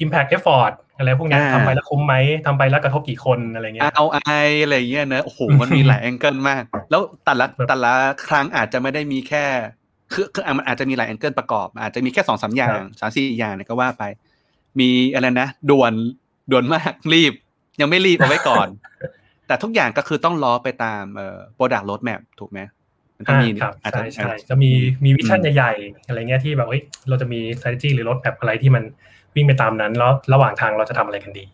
Impact Effort อะไรพวกนี้ทำไปแล้วคุ้มไหมทำไปแล้วกระทบกี่คนอะไรเงี้ยเอาอะไรเงี้ยนะโอ้โหมันมีหลายแองเกิลมากแล้วแต่ละครั้งอาจจะไม่ได้มีแค่คือมันอาจจะมีหลายแองเกิลประกอบอาจจะมีแค่ 2-3 อย่าง 3-4 อย่างเนี่ยก็ว่าไปมีอะไรนะด่วนมากรีบยังไม่รีบเอาไว้ก่อนแต่ทุกอย่างก็คือต้องล้อไปตามproduct roadmap ถูกมั้ยมันต้องมีอาจจะจะมีวิชั่นใหญ่ๆอะไรเงี้ยที่แบบเฮ้ยเราจะมี strategy หรือ roadmap อะไรที่มันวิ่งไปตามนั้นแล้วระหว่างทางเราจะทำอะไรกันดี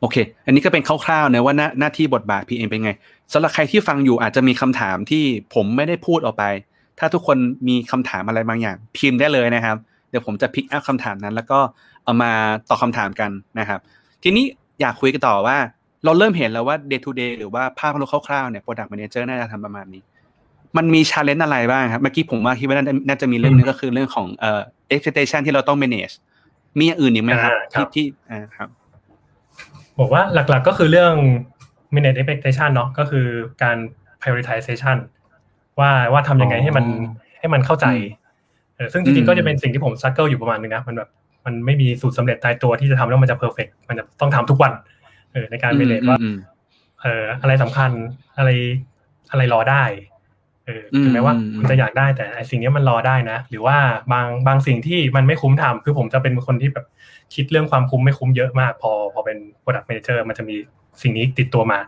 โอเคอันนี้ก็เป็นคร่าวๆนะว่าหน้าที่บทบาท PM เป็นไงสำหรับใครที่ฟังอยู่อาจจะมีคำถามที่ผมไม่ได้พูดออกไปถ้าทุกคนมีคำถามอะไรบางอย่างพิมพ์ได้เลยนะครับเดี๋ยวผมจะพิกอัพคำถามนั้นแล้วก็เอามาตอบคำถามกันนะครับทีนี้อยากคุยกันต่อว่าเราเริ่มเห็นแล้วว่า day to day หรือว่าภาพรวมคร่าวๆเนี่ย product manager น่าจะทำประมาณนี้มันมี challenge อะไรบ้างครับเมื่อกี้ผมว่าคิดว่าน่าจะมีเรื่องนึงก็คือเรื่องของexpectation ที่เราต้อง manage มีอย่างอื่นอีกไหมครับที่ครับบอกว่าหลักๆก็คือเรื่อง manage expectation เนาะก็คือการ prioritization ว่าทำยังไงให้มันเข้าใจซึ่งจริงๆก็จะเป็นสิ่งที่ผม struggle อยู่ประมาณนึงนะมันแบบมันไม่มีสูตรสำเร็จตายตัวที่จะทำแล้วมันจะ perfect มันจะต้องทำทุกวันในการไปเลทว่าอะไรสำคัญอะไรรอได้ถึงแม้ว่าคุณจะอยากได้แต่ไอ้สิ่งนี้มันรอได้นะหรือว่าบางสิ่งที่มันไม่คุ้มทำคือผมจะเป็นคนที่แบบคิดเรื่องความคุ้มไม่คุ้มเยอะมากพอเป็น product manager มันจะมีสิ่งนี้ติดตัวมา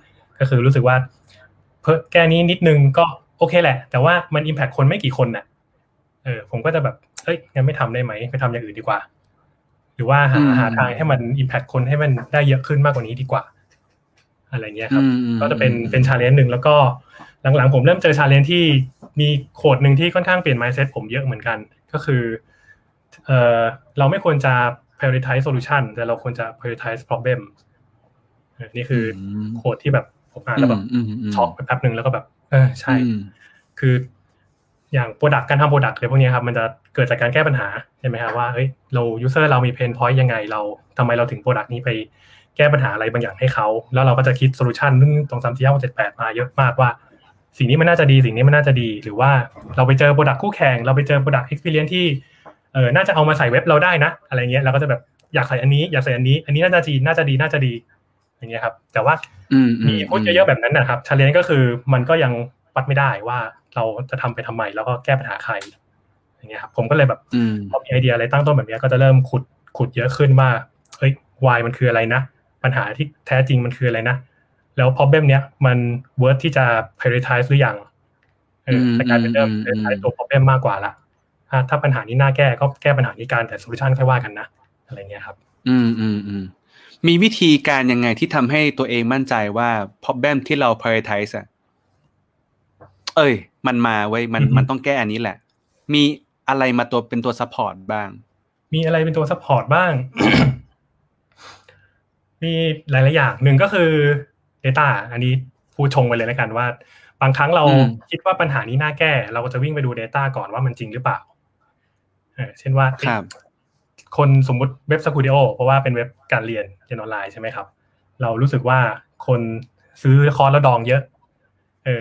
ก็คือรู้สึกว่าเพิ่มแก้นี้นิดนึงก็โอเคแหละแต่ว่ามัน impact คนไม่กี่คนน่ะผมก็จะแบบเฮ้ยงั้นไม่ทำได้ไหมไปทำอย่างอื่นดีกว่าหรือว่าหาทางให้มัน impact คนให้มันได้เยอะขึ้นมากกว่านี้ดีกว่าอะไรเงี้ยครับก็จะเป็น challenge นึงแล้วก็หลังๆผมเริ่มเจอ challenge ที่มีโค้ดนึงที่ค่อนข้างเปลี่ยน mindset ผมเยอะเหมือนกันก็คือเราไม่ควรจะ prioritize solution แต่เราควรจะ prioritize problem นี่คือโค้ดที่แบบผมอ่านแล้วแบบช็อกไปแป๊บนึงแล้วก็แบบใช่คืออย่าง product การทำ product อะไรพวกนี้ครับมันจะเกิดจากการแก้ปัญหาใช่ไหมครับว่าเอ้ยเรา user เรามี pain point ยังไงเราทำไมเราถึง product นี้ไปแก้ปัญหาอะไรบางอย่างให้เขาแล้วเราก็จะคิด solution นึง2 3 4 5 6 7 8มาเยอะมากว่าสิ่งนี้มันน่าจะดีสิ่งนี้มันน่าจะดีหรือว่าเราไปเจอ product คู่แข่งเราไปเจอ product experience ที่น่าจะเอามาใส่เว็บเราได้นะอะไรเงี้ยเราก็จะแบบอยากใส่อันนี้อยากใส่อันนี้น่าจะดีอย่างเงี้ยครับแต่ว่ามีโค้ดเยอะๆแบบนั้นนะครับ challenge ก็คือมันก็ยังวัดไม่ได้ว่าเราจะทำไปทำไมแล้วก็แก้ปัญหาใครอย่างเงี้ยครับผมก็เลยแบบพอมีไอเดียอะไรตั้งต้นแบบนี้ก็จะเริ่มขุดเยอะขึ้นว่าเฮ้ย why มันคืออะไรนะปัญหาที่แท้จริงมันคืออะไรนะแล้ว problem เนี้ยมัน worth ที่จะ prioritize หรือยังแต่การเป็นเริ่ม prioritize ตัว problem มากกว่าละถ้าปัญหานี้น่าแก้ก็แก้ปัญหานี้กันแต่ solution ค่อยว่ากันนะอะไรเงี้ยครับมีวิธีการยังไงที่ทำให้ตัวเองมั่นใจว่า problem ที่เรา prioritize มันมาไว้มันต้องแก้อันนี้แหละมีอะไรมาตัวเป็นตัวซัพพอร์ตบ้างมีอะไรเป็นตัวซัพพอร์ตบ้าง มีหลายๆอย่างหนึ่งก็คือ data อันนี้พูดชงไปเลยแล้วกันว่าบางครั้งเราคิดว่าปัญหานี้น่าแก้เราก็จะวิ่งไปดู data ก่อนว่ามันจริงหรือเปล่าเช่นว่าคนสมมุติเว็บ Scudio เพราะว่าเป็นเว็บการเรียนออนไลน์ใช่ไหมครับเรารู้สึกว่าคนซื้อคอร์สแล้วดองเยอะ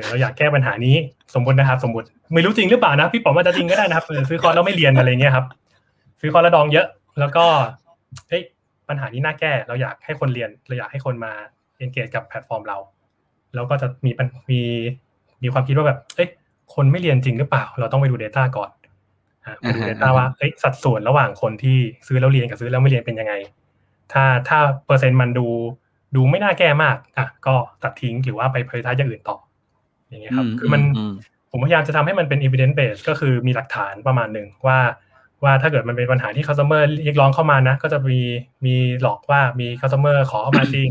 เราอยากแก้ปัญหานี้สมมติไม่รู้จริงหรือเปล่านะพี่ป๋อมว่าจะจริงก็ได้นะครับซื้อคอร์สแล้วไม่เรียนอะไรเงี้ยครับซื้อคอร์สแล้วดองเยอะแล้วก็ปัญหานี้น่าแก้เราอยากให้คนเรียนเราอยากให้คนมา engage กับแพลตฟอร์มเราแล้วก็จะมีความคิดว่าแบบคนไม่เรียนจริงหรือเปล่าเราต้องไปดู data ก่อนไปดู data ว่าสัดส่วนระหว่างคนที่ซื้อแล้วเรียนกับซื้อแล้วไม่เรียนเป็นยังไงถ้าเปอร์เซ็นต์มันดูไม่น่าแก้มากก็ตัดทิ้งหรือว่าไป prioritize อย่างอื่นต่ออย่างเงี้ยครับคือมันผมพยายามจะทำให้มันเป็น evidence base ก็คือมีหลักฐานประมาณนึงว่าถ้าเกิดมันเป็นปัญหาที่ customer เรียกร้องเข้ามานะก็จะมีหลอกว่ามี customer ขอเข้ามาจริง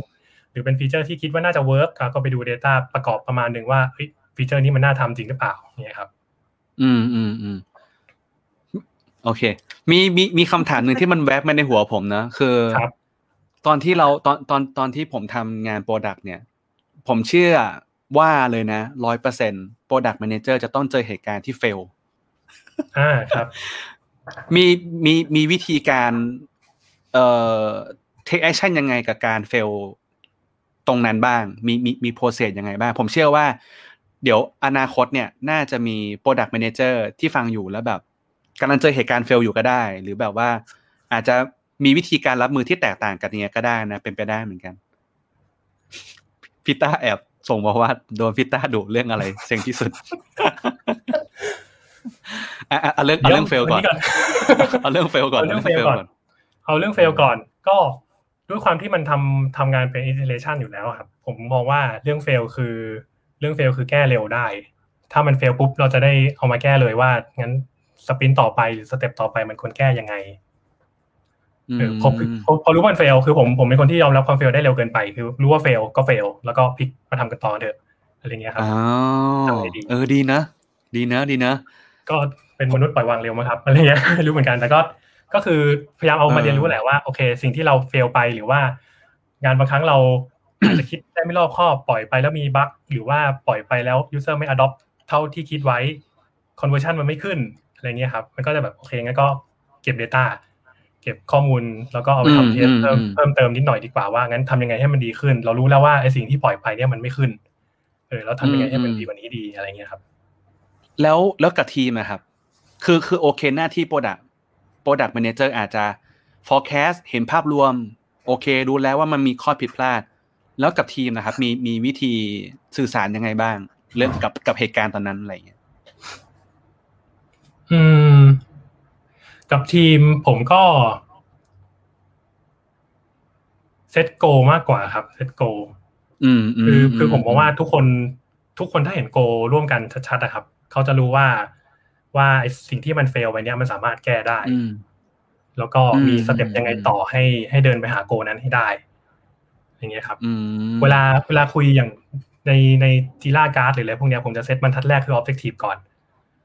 หรือเป็นฟีเจอร์ที่คิดว่าน่าจะ work ก็ไปดู data ประกอบประมาณนึงว่าเฮ้ยฟีเจอร์นี้มันน่าทำจริงหรือเปล่าอย่างเงี้ยครับโอเคมีคำถามนึงที่มันแวบมาในหัวผมนะคือตอนที่เราตอนที่ผมทำงาน product เนี่ยผมเชื่อว่าเลยนะ 100% product manager จะต้องเจอเหตุการณ์ที่ fail ครับมีวิธีการtake action ยังไงกับการ fail ตรงนั้นบ้างมี process ยังไงบ้างผมเชื่อว่า เดี๋ยวอนาคตเนี่ยน่าจะมี Product Manager ที่ฟังอยู่แล้วแบบกำลังเจอเหตุการณ์เฟลอยู่ก็ได้หรือแบบว่าอาจจะมีวิธีการรับมือที่แตกต่างกันเนี้ยก็ได้นะเป็นไปได้เหมือนกันพี่ต้าแอบส่งมาว่าโดนพี่ต้าดุเรื่องอะไรเซ็งที่สุดเอาเรื่องเฟลก่อนเอาเรื่องเฟลก่อนก็ด้วยความที่มันทำงานเป็น iteration อยู่แล้วครับผมมองว่าเรื่องเฟลคือแก้เร็วได้ถ้ามันเฟลปุ๊บเราจะได้เอามาแก้เลยว่างั้นสปรินต์ต่อไปหรือสเต็ปต่อไปมันควรแก้ยังไงพอรู้ว่ามันเฟลคือผมเป็นคนที่ยอมรับความเฟลได้เร็วเกินไปคือรู้ว่าเฟลก็เฟลแล้วก็พลิกมาทำกันต่อเถอะอะไรเงี้ยครับดีนะก็เป็นมนุษย์ปล่อยวางเร็วมั้งครับอะไรเงี้ยไม่รู้เหมือนกันแต่ก็คือพยายามเอามาเรียนรู้แหละว่าโอเคสิ่งที่เราเฟลไปหรือว่างานบางครั้งเราอาจจะคิดได้ไม่รอบคอบปล่อยไปแล้วมีบั๊กหรือว่าปล่อยไปแล้วยูเซอร์ไม่ adopt เท่าที่คิดไว้ conversion มันไม่ขึ้นอะไรเงี้ยครับมันก็จะแบบโอเคงั้นก็เก็บ data เก็บข้อมูลแล้วก็เอาไปทำเพิ่มเติมนิดหน่อยดีกว่าว่างั้นทำยังไงให้มันดีขึ้นเรารู้แล้วว่าไอ้สิ่งที่ปล่อยไปเนี่ยมันไม่ขึ้นแล้วทำยังไงให้มันดีกว่านี้ดีอะไรเงี้ยครับแล้วกับทีมนะครับคือโอเคหน้าที่ product manager อาจจะ forecast เห็นภาพรวมโอเครู้แล้วว่ามันมีข้อผิดพลาดแล้วกับทีมนะครับมีวิธีสื่อสารยังไงบ้างเรื่องกับเหตุการณ์ตอนนั้นอะไรอย่างเงี้ยกับทีมผมก็เซตโกมากกว่าครับเซตโกคือผมมองว่าทุกคนถ้าเห็นโกร่วมกันชัดๆนะครับเขาจะรู้ว่าไอ้สิ่งที่มันเฟลไปเนี่ยมันสามารถแก้ได้แล้วก็มีสเต็ปยังไงต่อให้เดินไปหาโกนั้นให้ได้อย่างเงี้ยครับเวลาคุยอย่างใน Jira Card หรืออะไรพวกเนี้ยผมจะเซตบรรทัดแรกคือ objective ก่อน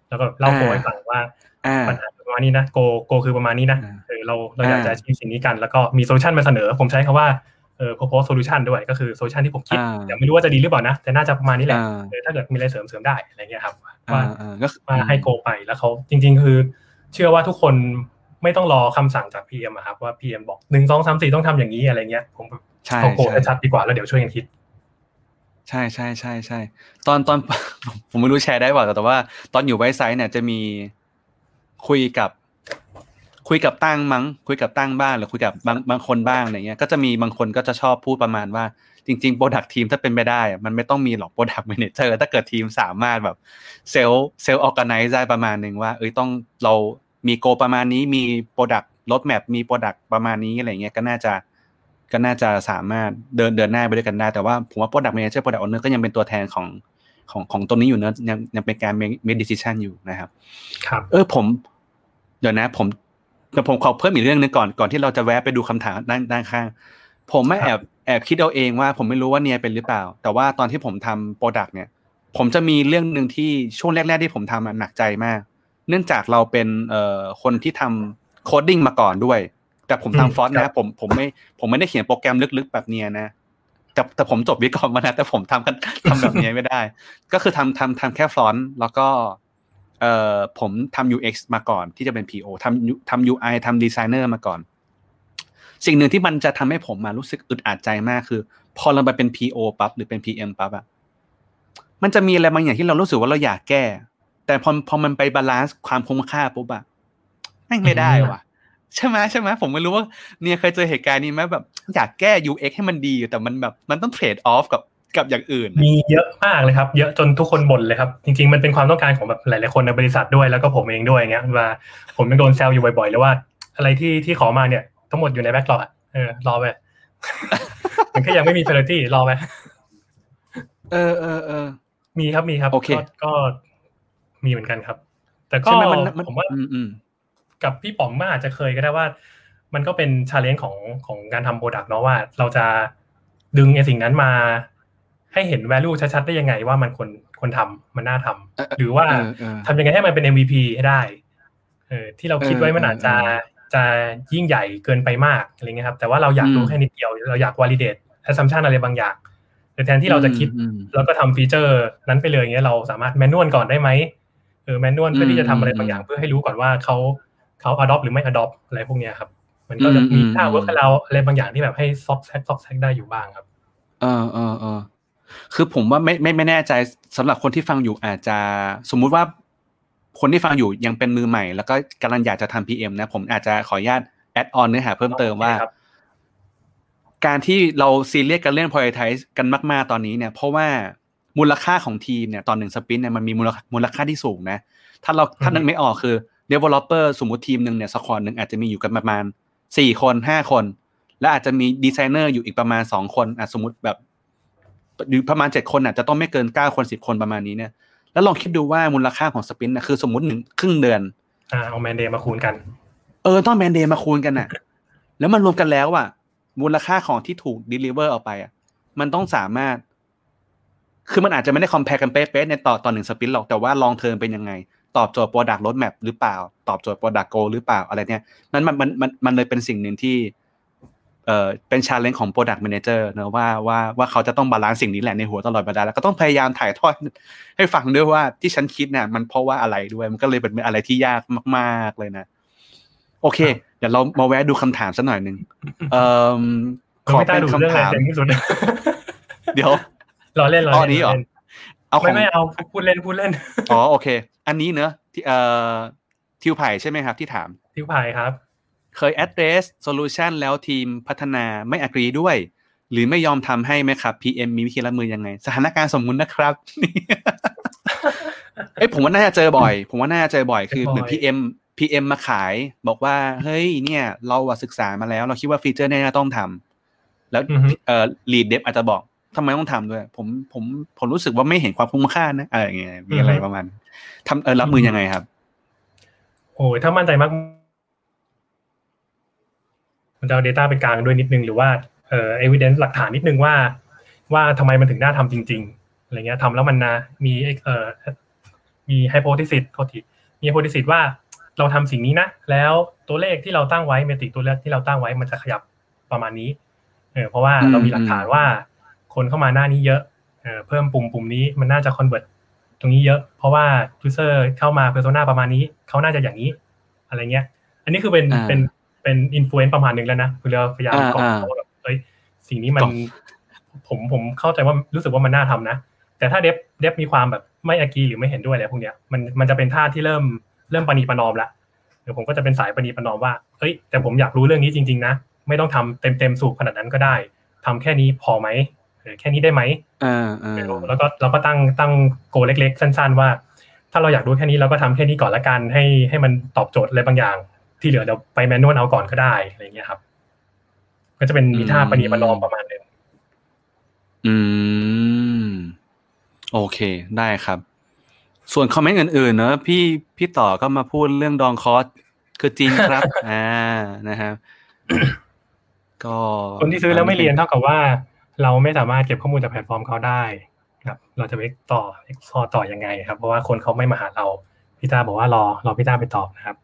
แล้วก็เล่าโกให้ฟังว่าปัญหาประมาณนี้นะโกคือประมาณนี้นะเราอยากจะ achieve สิ่งนี้กันแล้วก็มี solution มาเสนอผมใช้คำว่าpropose solution ด้วยก็คือ solution ที่ผมคิดแต่ไม่รู้ว่าจะดีหรือเปล่านะแต่น่าจะประมาณนี้แหละถ้าเกิดมีอะไรเสริมได้อะไรเงี้ยครับว่ามาให้โกไปแล้วเขาจริงๆคือเชื่อว่าทุกคนไม่ต้องรอคำสั่งจาก PM อ่ะครับว่า PM บอก1 2 3 4ต้องทำอย่างนี้อะไรเงี้ยผมเขาโกชัดดีกว่าแล้วเดี๋ยวช่วยกันคิดใช่ๆๆๆตอน ผมไม่รู้แชร์ได้เปล่าแต่ว่าตอนอยู่ไวซ์ไซส์เนี่ยจะมีคุยกับตั้งมั้งคุยกับตั้งบ้างหรือคุยกับบางคนบ้างอะไรเงี้ยก็จะมีบางคนก็จะชอบพูดประมาณว่าจริงๆ Product Team ถ้าเป็นไปได้มันไม่ต้องมีหรอก Product Manager ถ้าเกิดทีมสามารถแบบเซลล์ organize ได้ประมาณนึงว่าเอ้ยต้องเรามีโกประมาณนี้มี Product Roadmap มี Product ประมาณนี้อะไรเงี้ยก็น่าจะสามารถเดินหน้าไปด้วยกันได้แต่ว่าผมว่า Product Manager Product Owner ก็ยังเป็นตัวแทนของตัวนี้อยู่เนอะยังเป็นการ make decision อยู่นะครับครับผมขอเพิ่มอีกเรื่องนึงก่อนที่เราจะแวะไปดูคำถามด้านข้างผมไม่แอบคิดเอาเองว่าผมไม่รู้ว่าเนี่ยเป็นหรือเปล่าแต่ว่าตอนที่ผมทำ Product เนี่ยผมจะมีเรื่องนึงที่ช่วงแรกๆที่ผมทำหนักใจมากเนื่องจากเราเป็นคนที่ทำโคดดิ้งมาก่อนด้วยแต่ผมทำฟอนต์นะผมไม่ได้เขียนโปรแกรมลึกๆแบบเนี้ยนะแต่ผมจบวิทย์คอมมานะแต่ผมทำแบบนี้ไม่ได้ก็คือทำแค่ฟอนต์แล้วก็ผมทำ UX มาก่อนที่จะเป็น PO ทำ UI ทำ Designer มาก่อนสิ่งหนึ่งที่มันจะทำให้ผมมารู้สึกอึดอัดใจมากคือพอเราไปเป็น PO ปั๊บหรือเป็น PM ปั๊บอะมันจะมีอะไรบางอย่างที่เรารู้สึกว่าเราอยากแก้แต่พอมันไปบาลานซ์ความคุ้มค่าปุ๊บอะไม่ได้ว่ะใช่ไหมผมไม่รู้ว่าเนี่ยเคยเจอเหตุการณ์นี้ไหมแบบอยากแก้ UX ให้มันดีแต่มันแบบมันต้องเทรดออฟกับอย่างอื่นมีเยอะมากเลยครับเยอะจนทุกคนบ่นเลยครับจริงๆมันเป็นความต้องการของแบบหลายๆคนในบริษัทด้วยแล้วก็ผมเองด้วยเงี้ยว่าผมโดนแซวอยู่บ่อยๆเลยว่าอะไรที่ขอมาเนี่ยทั้งหมดอยู่ในแบ็คล็อกรอไปมันก็ยังไม่มีเพอร์ตี้รอไปมีครับโอเคก็มีเหมือนกันครับแต่ก็ผมว่ากับพี่ป๋อมก็อาจจะเคยก็ได้ว่ามันก็เป็นชาเลนจ์ของการทำโปรดักต์เนาะว่าเราจะดึงไอ้สิ่งนั้นมาให้เห็น value ชัดๆได้ยังไงว่ามันคนทำมันน่าทำหรือว่าทำยังไงให้มันเป็น MVP ให้ได้ที่เราคิดไว้มันอาจจะยิ่งใหญ่เกินไปมากอะไรเงี้ยครับแต่ว่าเราอยากรู้แค่นิดเดียวเราอยาก validate assumption อะไรบางอย่างแต่แทนที่เราจะคิดแล้วก็ทำฟีเจอร์นั้นไปเลยอย่างเงี้ยเราสามารถ manual ก่อนได้ไหมmanual เพื่อที่จะทำอะไรบางอย่างเพื่อให้รู้ก่อนว่าเขา adopt หรือไม่ adopt อะไรพวกเนี้ยครับมันก็จะมีค่า work เราอะไรบางอย่างที่แบบให้ซอกแซกได้อยู่บ้างครับ คือผมว่าไม่แน่ใจสำหรับคนที่ฟังอยู่อาจจะสมมุติว่าคนที่ฟังอยู่ยังเป็นมือใหม่แล้วก็กำลังอยากจะทำ PM นะผมอาจจะขออนุญาตแอดออนเนื้อหาเพิ่มเติมว่าการที่เราซีเรียสกันเรื่อง prioritize กันมากๆตอนนี้เนี่ยเพราะว่ามูลค่าของทีมเนี่ยตอน1สปรินต์เนี่ยมันมีมูลค่าที่สูงนะถ้านึกไม่ออกคือ developer สมมุติทีมนึงเนี่ยสควอดนึงอาจจะมีอยู่กันประมาณ4คน5คนและอาจจะมีดีไซเนอร์อยู่อีกประมาณ2คนสมมุติแบบประมาณ7คนน่ะจะต้องไม่เกิน9คน10คนประมาณนี้เนี่ยแล้วลองคิดดูว่ามูลค่าของสปรินต์น่ะคือสมมุติ1ครึ่งเดือนเอาแมนเดย์มาคูณกันต้องแมนเดย์มาคูณกันน่ะแล้วมันรวมกันแล้วอ่ะมูลค่าของที่ถูก deliver ออกไปอ่ะมันต้องสามารถคือมันอาจจะไม่ได้ compare กันเป๊ะๆในต่อ1สปรินต์หรอกแต่ว่า long term เป็นยังไงตอบโจทย์ product roadmap หรือเปล่าตอบโจทย์ product goal หรือเปล่าอะไรเนี่ยนั้นมันเลยเป็นสิ่งนึงที่เป็น challenge ของ product manager นะว่าเขาจะต้องบาลานซ์สิ่งนี้แหละในหัวตลอดเวลาแล้วก็ต้องพยายามถ่ายทอดให้ฟังด้วยว่าที่ฉันคิดน่ะมันเพราะว่าอะไรด้วยมันก็เลยเป็นอะไรที่ยากมากๆเลยนะโอเคเดี๋ยวเรามาแวะดูคำถามสักหน่อยนึงขอเป็นคำถามเดี๋ยวรอเล่นรอเล่นเอาไม่เอาพูดเล่นอ๋อโอเคอันนี้เนอะที่ทิวไผ่ใช่ไหมครับที่ถามทิวไผ่ครับเคย address solution แล้วทีมพัฒนาไม่ agree ด้วยหรือไม่ยอมทำให้ไหมครับ PM มีวิธีรับมือยังไงสถานการณ์สมมุตินะครับผมว่าน่าจะเจอบ่อยคือเหมือน PM มาขายบอกว่าเฮ้ยเนี่ยเราศึกษามาแล้วเราคิดว่าฟีเจอร์เนี่ยต้องทำแล้วlead dev อาจจะบอกทำไมต้องทำด้วยผมรู้สึกว่าไม่เห็นความคุ้มค่านะอะไรอย่างเงี้ยมีอะไรประมาณทำรับมือยังไงครับโอ้ยถ้ามั่นใจมากมันจะเอา data เป็นกลางด้วยนิดนึงหรือว่าevidence หลักฐานนิดนึงว่าทำไมมันถึงน่าทำจริงๆอะไรเงี้ยทำแล้วมันนะมีมี hypothesis โทษทีมี hypothesis ว่าเราทำสิ่งนี้นะแล้วตัวเลขที่เราตั้งไว้เมตริกตัวเลขที่เราตั้งไว้มันจะขยับประมาณนี้เพราะว่าเรามีหลักฐานว่าคนเข้ามาหน้านี้เยอะเพิ่มปุ่มนี้มันน่าจะคอนเวิร์ตตรงนี้เยอะเพราะว่ายูเซอร์เข้ามาเพอร์โซน่าประมาณนี้เขาน่าจะอย่างนี้อะไรเงี้ยอันนี้คือเป็นอินฟลูเอนซ์ประมาณนึงแล้วนะคือเราพยายามกล่อมเขาแบบเฮ้ยสิ่งนี้มันผมเข้าใจว่ารู้สึกว่ามันน่าทำนะแต่ถ้าเดฟมีความแบบไม่อากีหรือไม่เห็นด้วยอะไรพวกเนี้ยมันจะเป็นท่าที่เริ่มปณีประนอมละเดี๋ยวผมก็จะเป็นสายปณีประนอมว่าเฮ้ยแต่ผมอยากรู้เรื่องนี้จริงๆนะไม่ต้องทำเต็มสูบขนาดนั้นก็ได้ทำแค่นี้พอไหมแค่นี้ได้ไหมแล้วก็เราก็ตั้งโกเล็กๆสั้นๆว่าถ้าเราอยากรู้แค่นี้เราก็ทำแค่นี้ก่อนละกันให้มันตอบโจทย์อะไรบางอย่างที่เหลือเดี๋ยวไปแมนนวลเอาก่อนก็ได้อะไรเงี้ยครับก็จะเป็นมีท่าปณีประนอมประมาณนึงโอเคได้ครับส่วนคอมเมนต์อื่นๆเนอะพี่ต่อก็มาพูดเรื่องดองคอสคือจริงครับนะครับก็คนที่ซื้อแล้วไม่เรียนเท่ากับว่าเราไม่สามารถเก็บข้อมูลจากแพลตฟอร์มเขาได้ครับเราจะไปต่อยังไงครับเพราะว่าคนเขาไม่มาหาเราพี่ตาบอกว่ารอพี่ตาไปตอบนะครับ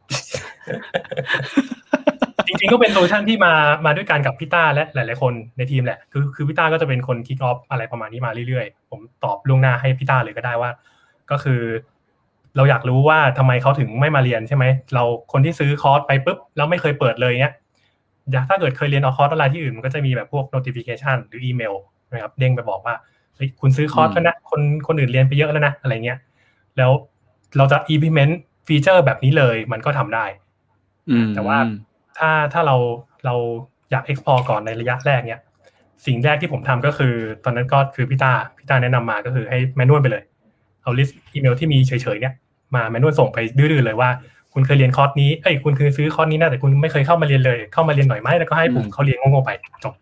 จริงๆก็เป็นโซลูชั่นที่มาด้วยกันกับพี่ตาและหลายๆคนในทีมแหละคือพี่ตาก็จะเป็นคนคิกออฟอะไรประมาณนี้มาเรื่อยๆผมตอบล่วงหน้าให้พี่ตาเลยก็ได้ว่าก็คือเราอยากรู้ว่าทำไมเขาถึงไม่มาเรียนใช่ไหมเราคนที่ซื้อคอร์สไปปุ๊บแล้วไม่เคยเปิดเลยเงี้ยถ้าเกิดเคยเรียนออคอร์สอะไรที่อื่นมันก็จะมีแบบพวก notification หรืออีเมลนะครับเด้งไปบอกว่าเฮ้ยคุณซื้อคอร์สแล้วนะคนอื่นเรียนไปเยอะแล้วนะอะไรเงี้ยแล้วเราจะ implement ฟีเจอร์แบบนี้เลยมันก็ทำได้แต่ว่าถ้าเราอยาก explore ก่อนในระยะแรกเนี้ยสิ่งแรกที่ผมทำก็คือตอนนั้นก็คือพี่ตาแนะนำมาก็คือให้แมนนวลไปเลยเอาลิสต์อีเมลที่มีเฉยๆเนี้ยมาแมนนวลส่งไปดื้อๆเลยว่าคุณเคยเรียนคอร์สนี้คุณเคยซื้อคอร์สนี้นะแต่คุณไม่เคยเข้ามาเรียนเลยเข้ามาเรียนหน่อยไหมแล้วก็ให้ผมเขาเรียนโง่ๆไปจบ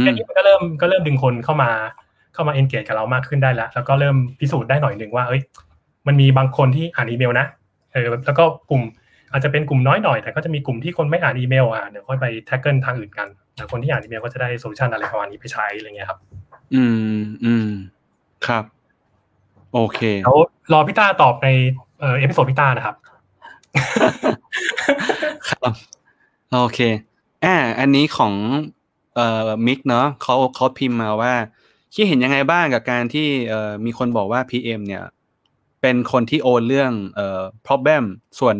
แค่นี้มันก็เริ่มดึงคนเข้ามา engage กับเรามากขึ้นได้แล้วก็เริ่มพิสูจน์ได้หน่อยนึงว่าเอ้ยมันมีบางคนที่อ่านอีเมลนะแล้วก็กลุ่มอาจจะเป็นกลุ่มน้อยหน่อยแต่ก็จะมีกลุ่มที่คนไม่อ่านอีเมลเดี๋ยวค่อยไปแท็กเกิลทางอื่นกันแต่คนที่อ่านอีเมลก็จะได้โซลูชันอะไรประมาณนี้ไปใช้อะไรเงี้ยครับครับโอเคแล้วรอพี่ต้าตอบในเอพิโซดพี่ต้านะครับครับโอเคอันนี้ของมิกเนาะเขาพิมพ์มาว่าคิดเห็นยังไงบ้างกับการที่มีคนบอกว่า PM เนี่ยเป็นคนที่โอนเรื่องproblem ส่วน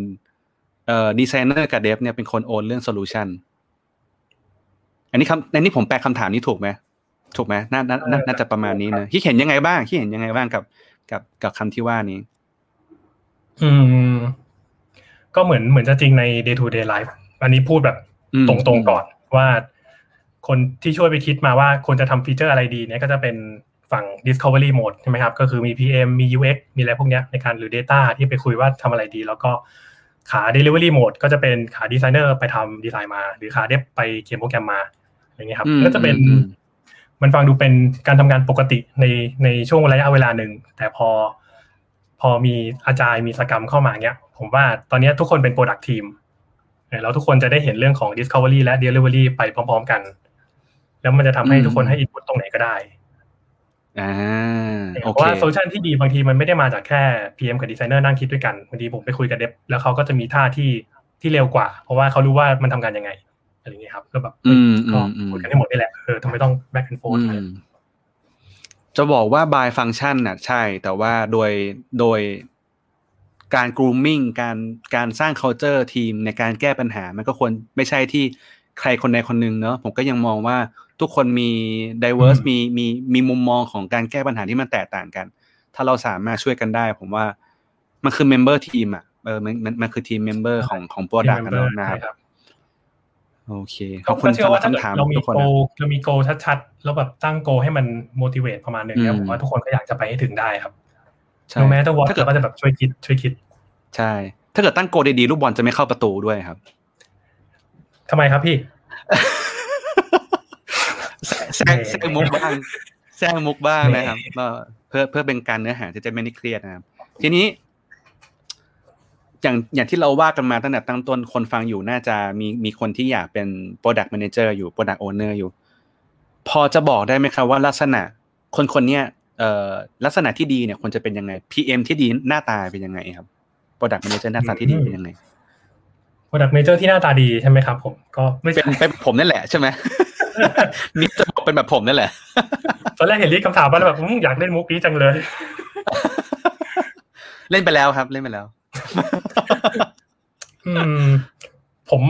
ดีไซเนอร์กับเดฟเนี่ยเป็นคนโอนเรื่อง solution อันนี้ผมแปลคำถามนี้ถูกไหม ถูกไหมน่าจะประมาณนี้นะคิดเห็นยังไงบ้างกับคำที่ว่านี้ก็เหมือนจะจริงใน day to day life อันนี้พูดแบบตรงๆก่อนว่าคนที่ช่วยไปคิดมาว่าควรจะทำฟีเจอร์อะไรดีเนี่ยก็จะเป็นฝั่ง discovery mode ใช่ไหมครับก็คือมี PM มี UX มีอะไรพวกนี้ในการหรือ data ที่ไปคุยว่าทำอะไรดีแล้วก็ขา delivery mode ก็จะเป็นขา designer ไปทำ design มาหรือขา dev ไปเขียนโปรแกรมมาอย่างเงี้ยครับก็จะเป็นมันฟังดูเป็นการทำงานปกติในช่วงระยะเวลาหนึ่งแต่พอมีอาจารย์มีสกรรมเข้ามาเงี้ยผมว่าตอนนี้ทุกคนเป็น product team แล้วทุกคนจะได้เห็นเรื่องของ discovery และ delivery ไปพร้อมๆกันแล้วมันจะทำให้ทุกคนให้ input ตรงไหนก็ได้เพราะว่าโซลูชันที่ดีบางทีมันไม่ได้มาจากแค่ PM กับดีไซเนอร์นั่งคิดด้วยกันบางทีผมไปคุยกับเดฟแล้วเขาก็จะมีท่าที่เร็วกว่าเพราะว่าเขารู้ว่ามันทำงานยังไงอะไรอย่างเงี้ยครับก็แบบก็คุยกันให้หมดได้แหละทำไมต้อง back and forth จะบอกว่า by function น่ะใช่แต่ว่าโดยการ grooming การสร้าง culture ทีมในการแก้ปัญหามันก็ควรไม่ใช่ที่ใครคนใดคนหนึ่งเนาะผมก็ยังมองว่าทุกคนมี diverse มีมุมมองของการแก้ปัญหาที่มันแตกต่างกันถ้าเราสามารถช่วยกันได้ผมว่ามันคือ member team อ่ะมันคือ team member ของ product กันแล้วนะครับโอเคขอบคุณสำหรับคำถามทุกคนเรามี goal ชัดๆแล้วแบบตั้ง goal ให้มัน motivate ประมาณนึงแล้วผมว่าทุกคนก็อยากจะไปให้ถึงได้ครับno matter what ก็จะแบบช่วยคิดใช่ถ้าเกิดตั้ง goal ดีๆลูกบอลจะไม่เข้าประตูด้วยครับทำไมครับพี่แซงมุกบ้างนะครับเพื่อเป็นการเนื้อหาจะไม่ได้เครียดนะครับทีนี้อย่างที่เราว่ากันมาตั้งแต่ตั้งต้นคนฟังอยู่น่าจะมีคนที่อยากเป็น Product Manager อยู่ Product Owner อยู่พอจะบอกได้ไหมครับว่าลักษณะคนๆเนี้ยลักษณะที่ดีเนี่ยควรจะเป็นยังไง PM ที่ดีหน้าตาเป็นยังไงครับ Product Manager หน้าตาที่ดีเป็นยังไง Product Manager ที่หน้าตาดีใช่ไหมครับผมก็ไม่เป็นผมนั่นแหละใช่ไหมนี่จะบอกเป็นแบบผมนั่นแหละตอนแรกเห็นลิสคำถามว่าแบบอยากเล่นมุกนี้จังเลยเล่นไปแล้วครับเล่นไปแล้วผม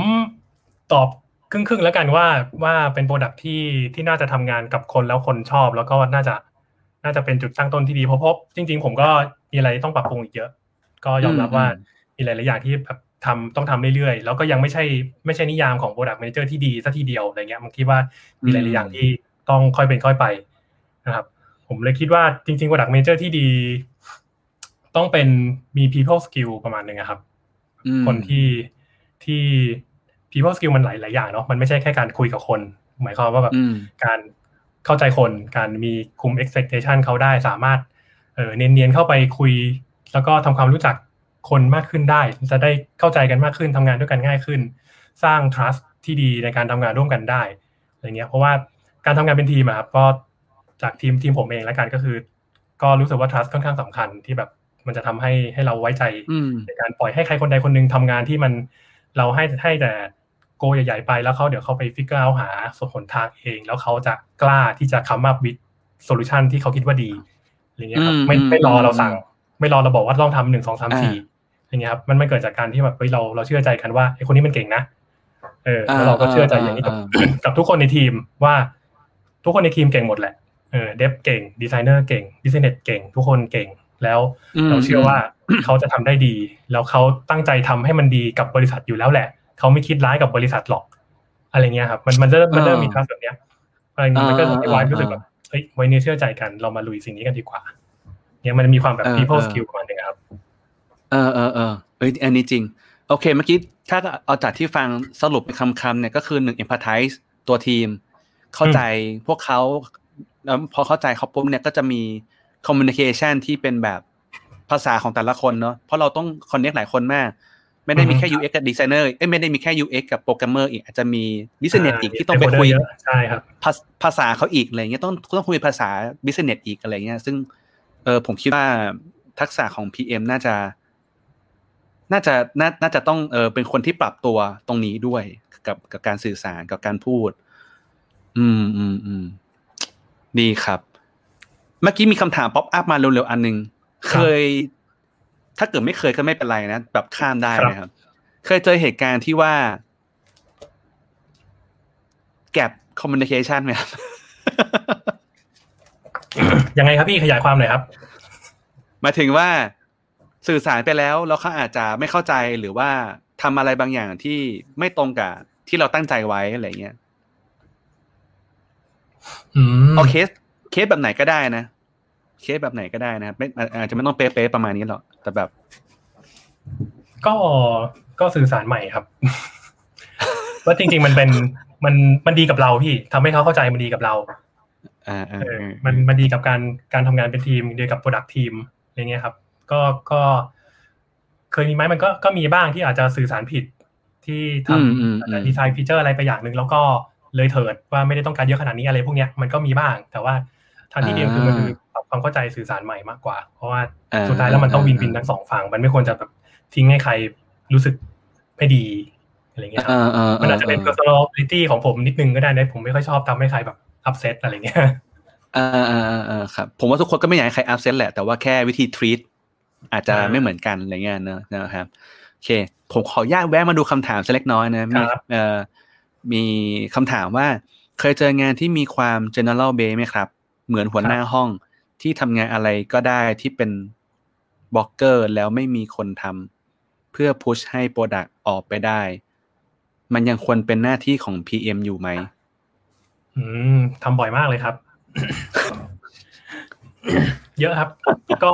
ตอบครึ่งๆแล้วกันว่าเป็นโปรดักที่น่าจะทำงานกับคนแล้วคนชอบแล้วก็น่าจะเป็นจุดตั้งต้นที่ดีเพราะจริงๆผมก็มีอะไรต้องปรับปรุงอีกเยอะก็ยอมรับว่ามีหลายๆอย่างที่แบบต้องทำเรื่อยๆแล้วก็ยังไม่ใช่นิยามของ Product Manager ที่ดีซะทีเดียวอะไรเงี้ยผมคิดว่ามีหลายๆอย่างที่ต้องค่อยเป็นค่อยไปนะครับผมเลยคิดว่าจริงๆ Product Manager ที่ดีต้องเป็นมี people skill ประมาณนึงครับคนที่ people skill มันหลายๆอย่างเนาะมันไม่ใช่แค่การคุยกับคนหมายความว่าแบบการเข้าใจคนการมีคุม expectation เขาได้สามารถเนียนๆเข้าไปคุยแล้วก็ทำความรู้จักคนมากขึ้นได้จะได้เข้าใจกันมากขึ้นทำงานด้วยกันง่ายขึ้นสร้าง trust ที่ดีในการทำงานร่วมกันได้อะไรเงี้ยเพราะว่าการทำงานเป็นทีมครับก็จากทีมผมเองแล้วกันก็คือก็รู้สึกว่า trust ค่อนข้างสำคัญที่แบบมันจะทำให้เราไว้ใจในการปล่อยให้ใครคนใดคนหนึ่งทำงานที่มันเราให้แต่โกใหญ่ๆไปแล้วเดี๋ยวเขาไปฟิกเกอร์เอาหาส่วนหนทางเองแล้วเขาจะกล้าที่จะ come up with solution ที่เขาคิดว่าดีอะไรเงี้ยครับไม่รอเราสั่งไม่รอเราบอกว่าต้องทำ1 2 3 4อย่างเงี้ยครับมันเกิดจากการที่แบบเราเชื่อใจกันว่าไอ้คนนี้มันเก่งนะแล้วเราก็เชื่อใจอย่างนี้กับทุกคนในทีมว่าทุกคนในทีมเก่งหมดแหละเดฟเก่งดีไซเนอร์เก่งบิสเนสเก่งทุกคนเก่งแล้วเราเชื่อว่าเขาจะทำได้ดีแล้วเขาตั้งใจทำให้มันดีกับบริษัทอยู่แล้วแหละเขาไม่คิดร้ายกับบริษัทหรอกอะไรเงี้ยครับมันเริ่มมีความแบบเนี้ยอะไรเงี้ยมันก็ทำให้วายรู้สึกแบบเฮ้ยไว้เนื้อเชื่อใจกันเรามาลุยสิ่งนี้กันดีกว่าเนี่ยมันมีความแบบ people skill ประมาณนึงครับอันนี้จริงโอเคเมื่อกี้ถ้าเอาจากที่ฟังสรุปเป็นคำๆเนี่ยก็คือ1 empathize ตัวทีมเข้าใจพวกเขาแล้วพอเข้าใจเขาปุ๊บเนี่ยก็จะมี communication ที่เป็นแบบภาษาของแต่ละคนเนาะเพราะเราต้อง connect หลายคนมากไม่ได้มีแค่ UX กับ designer ไม่ได้มีแค่ UX กับ programmer อีกอาจจะมี business อีกที่ต้องไปคุยใช่ครับภาษาเขาอีกอะไรเงี้ยต้องคุยภาษา business อีกอะไรเงี้ยซึ่งผมคิดว่าทักษะของ PM น่าจะต้องเป็นคนที่ปรับตัวตรงนี้ด้วยกับการสื่อสารกับการพูดดีครับเมื่อกี้มีคำถามป๊อปอัพมาเร็วๆอันนึงเคยถ้าเกิดไม่เคยก็ไม่เป็นไรนะแบบข้ามได้นะครับเคยเจอเหตุการณ์ที่ว่าแก็บ communication มั้ยครับ ยังไงครับพี่ขยายความหน่อยครับหมายถึงว่าสื่อสารไปแล้วแล้วเขาอาจจะไม่เข้าใจหรือว่าทำอะไรบางอย่างที่ไม่ตรงกับที่เราตั้งใจไว้อะไรเงี้ยเอาเคสแบบไหนก็ได้นะเคสแบบไหนก็ได้นะครับไม่อาจจะไม่ต้องเป๊ะๆประมาณนี้หรอกแต่แบบก็สื่อสารใหม่ครับว่าจริงๆมันเป็นมันดีกับเราพี่ทำให้เขาเข้าใจมันดีกับเรามันดีกับการทำงานเป็นทีมเดียวกับ product team อะไรเงี้ยครับก็เคยมีไหมมันก็มีบ้างที่อาจจะสื่อสารผิดที่ทำดีไซน์ฟีเจอร์อะไรไปอย่างนึงแล้วก็เลยเถิดว่าไม่ได้ต้องการเยอะขนาดนี้อะไรพวกเนี้ยมันก็มีบ้างแต่ว่าทางที่ดีคือมันคือปรับความเข้าใจสื่อสารใหม่มากกว่าเพราะว่าสุดท้ายแล้วมันต้องวินทั้งสองฝั่งมันไม่ควรจะแบบทิ้งให้ใครรู้สึกไม่ดีอะไรเงี้ยมันอาจจะเป็น personality ของผมนิดนึงก็ได้นะผมไม่ค่อยชอบทำให้ใครแบบอัพเซตอะไรเงี้ยครับผมว่าทุกคนก็ไม่อยากให้ใครอัพเซตแหละแต่ว่าแค่วิธี treat อาจจะไม่เหมือนกันอะไรเงี้ยนะครับโอเคผมขออนุญาตแวะมาดูคำถามสักเล็กน้อยนะมีคำถามว่าเคยเจองานที่มีความ general base ไหมครับเหมือนหัวหน้าห้องที่ทำงานอะไรก็ได้ที่เป็นบล็อกเกอร์แล้วไม่มีคนทำเพื่อพุชให้โปรดักต์ออกไปได้มันยังควรเป็นหน้าที่ของ PM อยู่ไหมทำบ่อยมากเลยครับ เยอะครับ ก็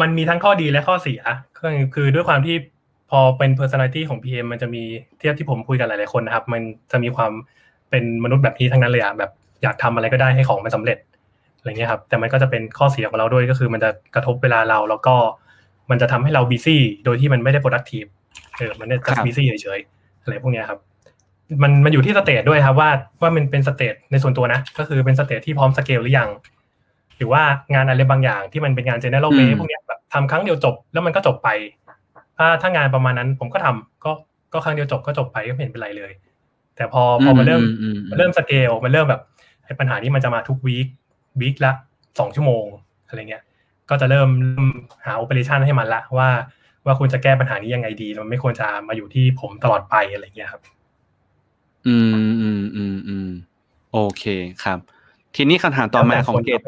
มันมีทั้งข้อดีและข้อเสียคือด้วยความที่พอเป็น personality ของ PM มันจะมีเทียบที่ผมคุยกันหลายๆคนนะครับมันจะมีความเป็นมนุษย์แบบนี้ทั้งนั้นเลยอะแบบอยากทำอะไรก็ได้ให้ของมันสำเร็จอะไรเงี้ยครับแต่มันก็จะเป็นข้อเสียของเราด้วยก็คือมันจะกระทบเวลาเราแล้วก็มันจะทำให้เรา busy โดยที่มันไม่ได้ productive มันจะ busy เฉยๆอะไรพวกเนี้ยครับมันอยู่ที่สเตจด้วยครับว่ามันเป็นสเตจในส่วนตัวนะก็คือเป็นสเตจที่พร้อมสเกลหรือยังหรือว่างานอะไรบางอย่างที่มันเป็นงาน general base พวกเนี้ยแบบทำครั้งเดียวจบแล้วมันก็จบไปถ้างานประมาณนั้นผมก็ทำก็ครั้งเดียวจบก็จบไปก็ไม่เห็นเป็นไรเลยแต่พอมันเริ่มสเกลมันเริ่มแบบปัญหานี้มันจะมาทุกวีคละ2ชั่วโมงอะไรเงี้ยก็จะเริ่มหาโอเปอเรชั่นให้มันละว่าควรจะแก้ปัญหานี้ยังไงดีมันไม่ควรจะมาอยู่ที่ผมตลอดไปอะไรเงี้ยครับโอเคครับทีนี้คำถามต่อมาของเกต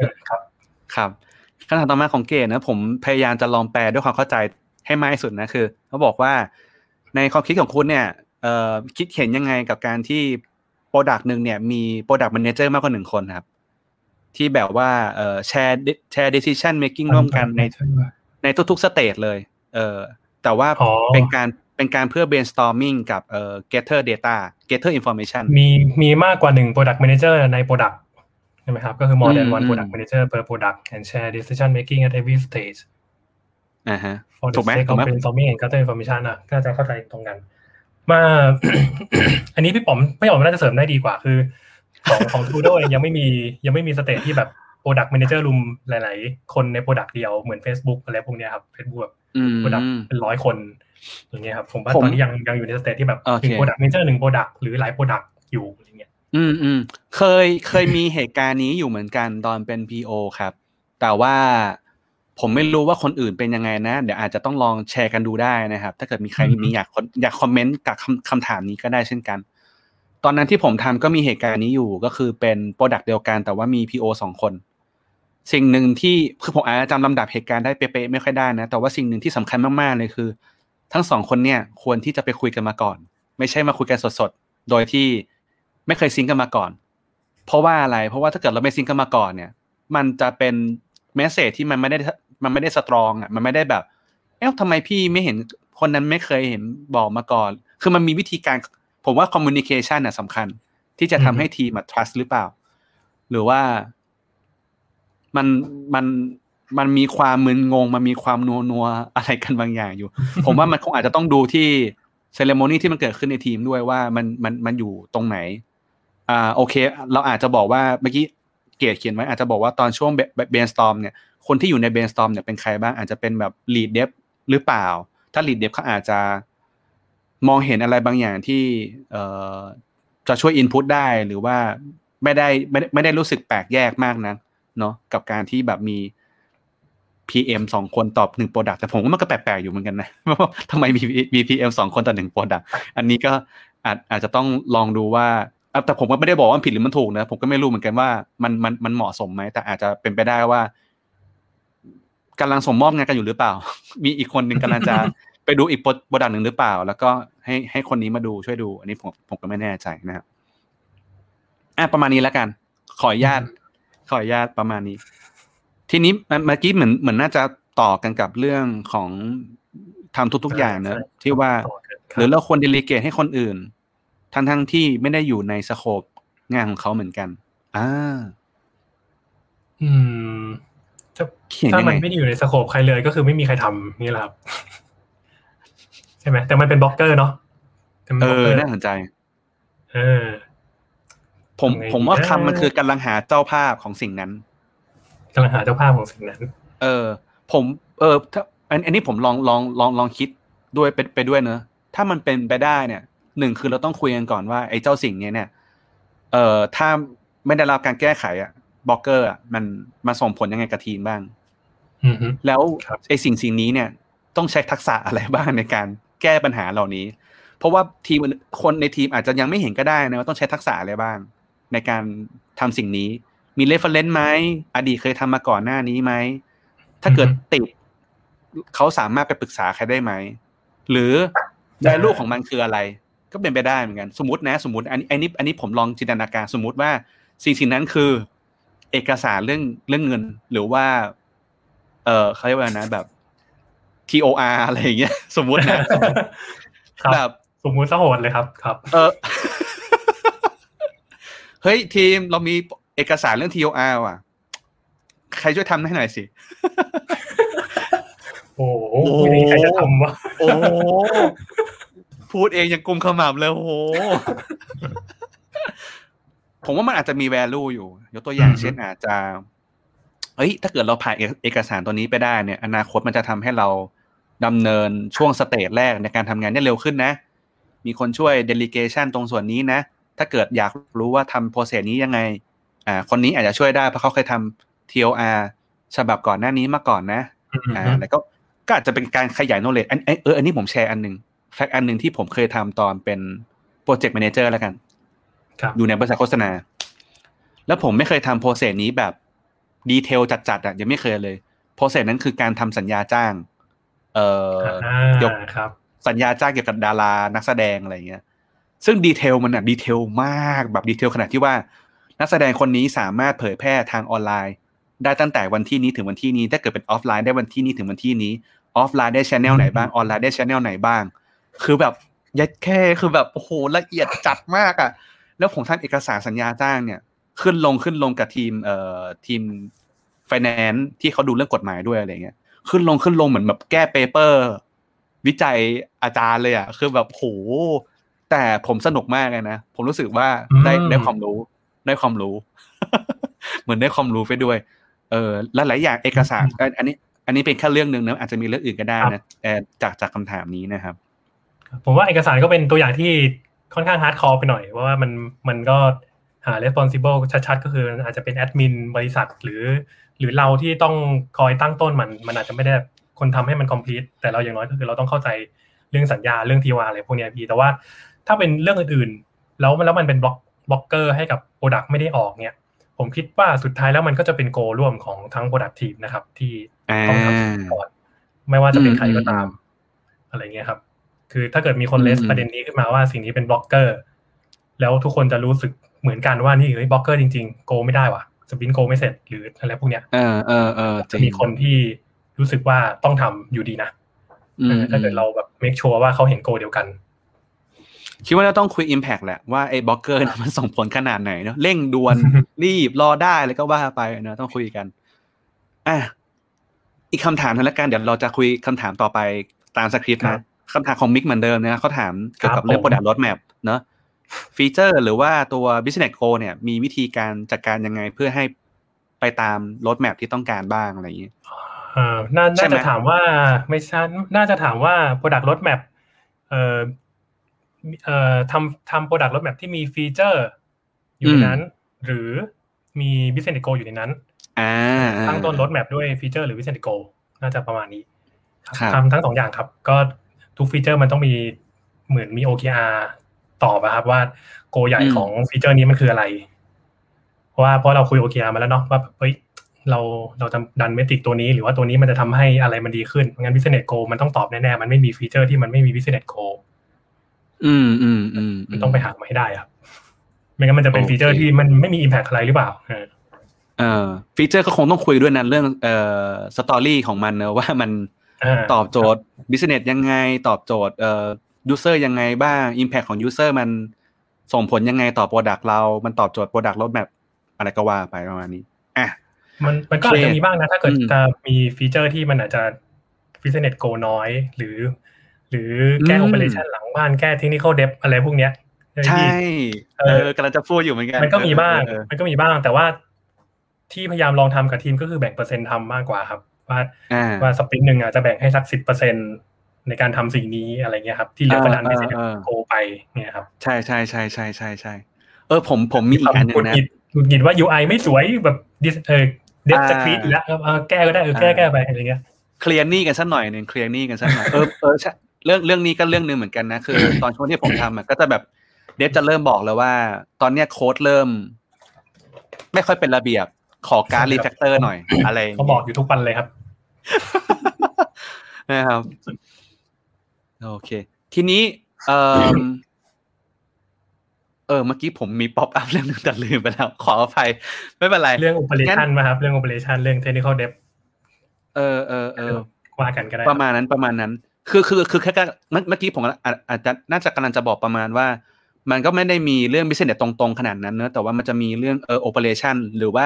ครับคำถามต่อมาของเกตนะผมพยายามจะลองแปลด้วยความเข้าใจให้มากที่สุดนะคือเขาบอกว่าในความคิดของคุณเนี่ยคิดเห็นยังไงกับการที่ product นึงเนี่ยมี product manager มากกว่า1คนครับที่แบบว่าแชร์ decision making ร่วมกันในทุกๆสเตจเลยแต่ว่าเป็นการเพื่อ brainstorming กับgather data gather information มีมากกว่า1 product manager ใน product ใช่ไหมครับก็คือ more than one product manager per product and share decision making at every stage ฮะถูกไหมถูกไหม brainstorming and gather information น่าจะเข้าใจตรงกันมา อันนี้พี่ป๋อมน่าจะเสริมได้ดีกว่าคือของ Studio ยังไม่มีสเตจที่แบบ Product Manager Room หลายๆคนใน Product เดียวเหมือน Facebook อะไรพวกเนี้ยครับ Facebook แบบ Product เป็น100คนอย่างเงี้ยครับผมว่าตอนนี้ยังอยู่ในสเตจที่แบบ1 Product Manager 1 Product หรือหลาย Product อยู่อย่างเงี้ยเคยมีเหตุการณ์นี้อยู่เหมือนกันตอนเป็น PO ครับแต่ว่าผมไม่รู้ว่าคนอื่นเป็นยังไงนะเดี๋ยวอาจจะต้องลองแชร์กันดูได้นะครับถ้าเกิดมีใครมีอยากคอมเมนต์กับคำถามนี้ก็ได้เช่นกันตอนนั้นที่ผมทำก็มีเหตุการณ์นี้อยู่ก็คือเป็นโปรดักต์เดียวกันแต่ว่ามี PO 2คนสิ่งหนึ่งที่คือผมอาจจะจำลำดับเหตุการณ์ได้เป๊ะๆไม่ค่อยได้นะแต่ว่าสิ่งหนึ่งที่สำคัญมากๆเลยคือทั้ง2คนเนี่ยควรที่จะไปคุยกันมาก่อนไม่ใช่มาคุยกันสดๆโดยที่ไม่เคยซิงค์กันมาก่อนเพราะว่าอะไรเพราะว่าถ้าเกิดเราไม่ซิงค์กันมาก่อนเนี่ยมันจะเป็นเมสเสจที่มันไม่ได้สตรองอ่ะมันไม่ได้แบบเอ๊ะทำไมพี่ไม่เห็นคนนั้นไม่เคยเห็นบอกมาก่อนคือมันมีวิธีการผมว่า communication น่ะสำคัญที่จะทำให้ทีมอ่ะ trust หรือเปล่าหรือว่ามันมีความมึนงงมันมีความนัวๆอะไรกันบางอย่างอยู่ ผมว่ามันคงอาจจะต้องดูที่ ceremony ที่มันเกิดขึ้นในทีมด้วยว่ามันอยู่ตรงไหนโอเคเราอาจจะบอกว่าเมื่อกี้เกรดเขียนไว้อาจจะบอกว่าตอนช่วง brainstorm เนี่ยคนที่อยู่ใน brainstorm เนี่ยเป็นใครบ้างอาจจะเป็นแบบ lead dev หรือเปล่าถ้า lead dev เขาอาจจะมองเห็นอะไรบางอย่างที่จะช่วย input ได้หรือว่าไม่ได้รู้สึกแปลกแยกมากนะเนาะกับการที่แบบมี PM 2คนตอบ1 product แต่ผมว่ามันก็แปลกๆอยู่เหมือนกันนะว่าทำไมมี PM 2คนต่อ1 product อันนี้ก็อาจจะต้องลองดูว่า แต่ผมก็ไม่ได้บอกว่าผิดหรือมันถูกนะผมก็ไม่รู้เหมือนกันว่ามันเหมาะสมไหมแต่อาจจะเป็นไปได้ว่ากำลังส่งมอบงานกันอยู่หรือเปล่า มีอีกคนนึงกำลังจะไปดูอีกProductนึงหรือเปล่าแล้วก็ให้คนนี้มาดูช่วยดูอันนี้ผมก็ไม่แน่ใจนะครับประมาณนี้แล้วกันขออนุญาตประมาณนี้ทีนี้เมื่อกี้เหมือนน่าจะต่อกันกับเรื่องของทำทุกๆอย่างนะที่ว่าหรือเราควรเดลิเกตให้คนอื่นทั้งๆที่ไม่ได้อยู่ในสโคปงานของเขาเหมือนกันถ้ามันไม่ได้อยู่ในสโคปใครเลยก็คือไม่มีใครทำนี่แหละครับใช่ไหมแต่มันเป็นบล็อกเกอร์เนาะน่าสนใจผมว่าคำมันคือกำลังหาเจ้าภาพของสิ่งนั้นกำลังหาเจ้าภาพของสิ่งนั้นผมถ้าอันนี้ผมลองคิดด้วยไปด้วยเนอะถ้ามันเป็นไปได้เนี่ยหนึ่งคือเราต้องคุยกันก่อนว่าไอ้เจ้าสิ่งนี้เนี่ยถ้าไม่ได้รับการแก้ไขอะบล็อกเกอร์อะมันส่งผลยังไงกับทีมบ้างแล้วไอ้สิ่งนี้เนี่ยต้องใช้ทักษะอะไรบ้างในการแก้ปัญหาเหล่านี้เพราะว่าทีมคนในทีมอาจจะยังไม่เห็นก็ได้นะว่าต้องใช้ทักษะอะไรบ้างในการทำสิ่งนี้มีเรฟเฟอเรนซ์ไหมอดีตเคยทำมาก่อนหน้านี้ไหมถ้าเกิดติดเขาสามารถไปปรึกษาใครได้ไหมหรือไดอะล็อกของมันคืออะไรก็เป็นไปได้เหมือนกันสมมติอันนี้ผมลองจินตนาการสมมติว่าสิ่งนั้นคือเอกสารเรื่องเงินหรือว่าเขาเรียกว่านะแบบ TOR อะไรอย่างเงี้ยสมมตินะแบบสมมติซะโหดเลยครับเฮ้ยทีมเรามีเอกสารเรื่อง TOR อ่ะใครช่วยทำให้หน่อยสิโอ้โหใครจะทำวะโอ้พูดเองยังกุมขมับเลยโอ้โหผมว่ามันอาจจะมี value อยู่ยกตัวอย่างเช่นอาจจะเฮ้ยถ้าเกิดเราผ่านเอกสารตัวนี้ไปได้เนี่ยอนาคตมันจะทำให้เราดำเนินช่วงสเตจแรกในการทำงานได้เร็วขึ้นนะมีคนช่วย delegation ตรงส่วนนี้นะถ้าเกิดอยากรู้ว่าทำโปรเซสนี้ยังไงคนนี้อาจจะช่วยได้เพราะเขาเคยทำ TLR ฉบับก่อนหน้านี้มาก่อนนะแล้วก็อาจจะเป็นการขยาย knowledge อันนี้ผมแชร์อันนึงแฟกต์อันนึงที่ผมเคยทำตอนเป็นโปรเจกต์แมเนเจอร์แล้วกันอยู่ในบริษัทโฆษณาแล้วผมไม่เคยทำโปรเซสนี้แบบดีเทลจัดๆอ่ะยังไม่เคยเลยโปรเซสนั้นคือการทำสัญญาจ้างเกี่ยวกับสัญญาจ้างเกี่ยวกับดารานักแสดงอะไรอย่างเงี้ยซึ่งดีเทลมันอ่ะดีเทลมากแบบดีเทลขนาดที่ว่านักแสดงคนนี้สามารถเผยแพร่ทางออนไลน์ได้ตั้งแต่วันที่นี้ถึงวันที่นี้ถ้าเกิดเป็นออฟไลน์ได้วันที่นี้ถึงวันที่นี้ออฟไลน์ได้แชนแนลไหนบ้างออนไลน์ได้แชนแนลไหนบ้างคือแบบยัดแค่คือแบบโอ้โหละเอียดจัดมากอ่ะแล้วผมทำเอกสารสัญญาจ้างเนี่ยขึ้นลงกับทีม finance ที่เขาดูเรื่องกฎหมายด้วยอะไรเงี้ยขึ้นลงเหมือนแบบแก้เปเปอร์วิจัยอาจารย์เลยอ่ะคือแบบโหแต่ผมสนุกมากเลยนะผมรู้สึกว่าได้ความรู้ เหมือนได้ความรู้ไปด้วยหลายๆอย่างเอกสารอันนี้เป็นแค่เรื่องนึงนะอาจจะมีเรื่องอื่นก็ได้นะจากคำถามนี้นะครับผมว่าเอกสารก็เป็นตัวอย่างที่ค่อนข้างฮาร์ดคอร์ไปหน่อยเพราะว่ามันก็หา responsible ชัดๆก็คืออาจจะเป็นแอดมินบริษัทหรือเราที่ต้องคอยตั้งต้นมันอาจจะไม่ได้คนทำให้มัน complete แต่เราอย่างน้อยก็คือเราต้องเข้าใจเรื่องสัญญาเรื่อง TOR อะไรพวกนี้พี่แต่ว่าถ้าเป็นเรื่องอื่นๆแล้วมันเป็นบล็อกเกอร์ให้กับ product ไม่ได้ออกเนี่ยผมคิดว่าสุดท้ายแล้วมันก็จะเป็นโกร่วมของทั้ง product team นะครับที่ต้องทำก่อนไม่ว่าจะเป็นใครก็ตามอะไรเงี้ยครับคือถ้าเกิดมีคนเลสประเด็นนี้ขึ้นมาว่าสิ่งนี้เป็นบล็อกเกอร์แล้วทุกคนจะรู้สึกเหมือนกันว่านี่เฮ้ยบล็อกเกอร์จริงๆโกไม่ได้ว่ะสปินโกไม่เสร็จหรืออะไรพวกเนี้ยจะมีคนที่รู้สึกว่าต้องทำอยู่ดีนะถ้าเกิดเราแบบเมคชัวร์ว่าเขาเห็นโกเดียวกันคิดว่าเราต้องคุย impact แหละว่าไอ้บล็อกเกอร์มันส่งผลขนาดไหนเนาะเร่งด่วนรีบรอได้แล้วก็ว่าไปเนาะต้องคุยกันอีกคำถามนึงละกันเดี๋ยวเราจะคุยคำถามต่อไปตามสคริปต์นะคำถามของมิกเหมือนเดิมนะเขาถามเกี่ยวกับเรื่อง Product Roadmap เนาะฟีเจอร์หรือว่าตัว Business Goal เนี่ยมีวิธีการจัดการยังไงเพื่อให้ไปตาม Roadmap ที่ต้องการบ้างอะไรอย่างงี้น่าจะถามว่าไม่ใช่น่าจะถามว่า Product Roadmap ทำ Product Roadmap ที่มีฟีเจอร์อยู่ในนั้นหรือมี Business Goal อยู่ในนั้นตั้งต้น Roadmap ด้วยฟีเจอร์หรือ Business Goal น่าจะประมาณนี้ทำทั้ง2อย่างครับก็ทุกฟีเจอร์มันต้องมีเหมือนมี OKR ตอบอะครับว่าโกใหญ่ของฟีเจอร์นี้มันคืออะไรเพราะเราคุย OKR มาแล้วเนาะว่าเฮ้ยเราจะดันเมตริกตัวนี้หรือว่าตัวนี้มันจะทำให้อะไรมันดีขึ้นงั้น business goal มันต้องตอบแน่ๆมันไม่มีฟีเจอร์ที่มันไม่มี business goal มันต้องไปหามาให้ได้ครับไม่งั้นมันจะเป็นฟีเจอร์ที่มันไม่มี impact อะไรหรือเปล่าฟีเจอร์ก็คงต้องคุยด้วยนั้นเรื่องสตอรี่ของมันนะว่ามันตอบโจทย์ business ยังไงตอบโจทย์user ยังไงบ้าง impact ของ user มันส่งผลยังไงต่อ product เรามันตอบโจทย์ product roadmap อะไรก็ว่าไปประมาณนี้อ่ะมันก็อาจจะมีบ้างนะถ้าเกิดจะมีฟีเจอร์ที่มันอาจจะ business goal น้อยหรือแก้ operation หลังบ้านแก้ technical debt อะไรพวกเนี้ยใช่กำลังจะพูดอยู่เหมือนกันมันก็มีบ้างแต่ว่าที่พยายามลองทำกับทีมก็คือแบ่งเปอร์เซ็นต์ทำมากกว่าครับว่าสปรินต์นึงอ่ะจะแบ่งให้สัก 10% ในการทำสิ่งนี้อะไรเงี้ยครับที่เหลือก็ดันให้เสร็จโกไปเนี่ยครับใช่ๆๆๆๆผมมีอีกอันนึงนะคิดว่า UI ไม่สวยแบบเดสคริปต์แล้วแก้ก็ได้แก้ไปอะไรเงี้ยเคลียร์นี่กันสักหน่อยนึงเรื่องนี้ก็เรื่องนึงเหมือนกันนะคือตอนช่วงที่ผมทำก็จะแบบเดฟจะเริ่มบอกแล้วว่าตอนเนี้ยโค้ดเริ่มไม่ค่อยเป็นระเบียบขอการรีแฟกเตอร์หน่อยอะไรเขาบอกอยู่ทุกวันเลยครับนะครับโอเคทีนี้เมื่อกี้ผมมีป๊อปอัพเรื่องนึงแต่ลืมไปแล้วขออภัยไม่เป็นไรเรื่อง operation มาครับเรื่อง operation เรื่อง technical debt ว่ากันก็ได้ประมาณนั้นคือแค่เมื่อกี้ผมอาจจะน่าจะกำลังจะบอกประมาณว่ามันก็ไม่ได้มีเรื่อง business ตรงๆขนาดนั้นเนอะแต่ว่ามันจะมีเรื่องoperation หรือว่า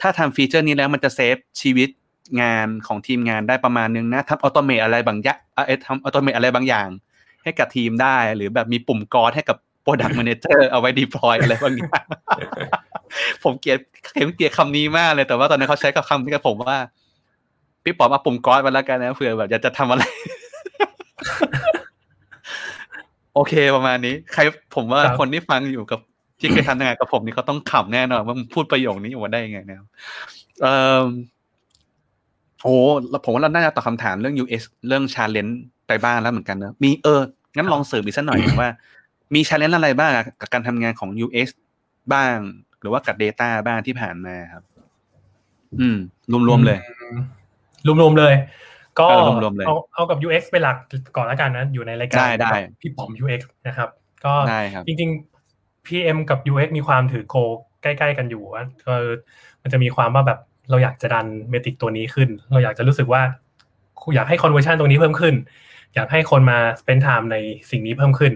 ถ้าทำฟีเจอร์นี้แล้วมันจะเซฟชีวิตงานของทีมงานได้ประมาณนึงนะทำออโตเมทอะไรบางอย่างให้กับทีมได้หรือแบบมีปุ่มกอดให้กับ product manager เอาไว้ deploy อะไรบางอย่าง ผมเกลียดคำนี้มากเลยแต่ว่าตอนนั้นเขาใช้กับคำนี้กับผมว่าพี่ป๋อมเอาปุ่มกอดมาแล้วกันนะเผื่อแบบอยากจะทำอะไรโอเคประมาณนี้ใครผมว่าคนที่ฟังอยู่กับที่เคยทำงานกับผมนี่เขาต้องขำแน่นอนว่ามึงพูดประโยคนี้ออกมาได้ยังไงเนี่ยโอ้ผมว่าเราน่าจะตอบคำถามเรื่อง UX เรื่อง challenge ไปบ้างแล้วเหมือนกันนะมีงั้นลองสืบอีกสักหน่อยว่ามี challenge อะไรบ้างกับการทำงานของ UX บ้างหรือว่ากับ data บ้างที่ผ่านมาครับรวมๆเลยก็เอากับ UX เป็นหลักก่อนแล้วกันนะอยู่ในรายการพี่ป๋อม UX นะครับก็จริงๆ PM กับ UX มีความถือโคใกล้ๆกันอยู่ว่ามันจะมีความว่าแบบเราอยากจะดันเมตริกตัวนี้ขึ้นเราอยากจะรู้สึกว่าอยากให้ conversion ตรงนี้เพิ่มขึ้นอยากให้คนมา spend time ในสิ่งนี้เพิ่มขึ้น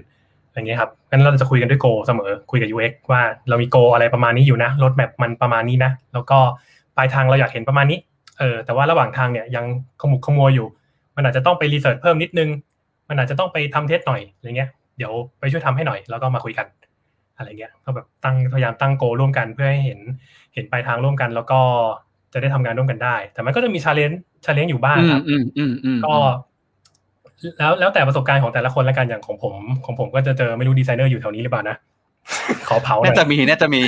อย่างเงี้ยครับงั้นเราจะคุยกันด้วยโกเสมอคุยกับ UX ว่าเรามีโกอะไรประมาณนี้อยู่นะรถแมพมันประมาณนี้นะแล้วก็ปลายทางเราอยากเห็นประมาณนี้แต่ว่าระหว่างทางเนี่ยยังขมุกขมัวอยู่มันอาจจะต้องไปรีเสิร์ชเพิ่มนิดนึงมันอาจจะต้องไปทำเทสหน่อยอะไรเงี้ยเดี๋ยวไปช่วยทำให้หน่อยแล้วก็มาคุยกันอะไรเงี้ยก็แบบพยายามตั้งโกร่วมกันเพื่อให้เห็นปลายทางร่วมกันแล้วก็จะได้ทำงานร่วมกันได้แต่มันก็จะมีชาเลนจ์อยู่บ้างครับก็แล้วแต่ประสบการณ์ของแต่ละคนละกันอย่างของผมก็จะเจอไม่รู้ดีไซเนอร์อยู่แถวนี้หรือเปล่านะขอเผาหน่อยน่าจะมี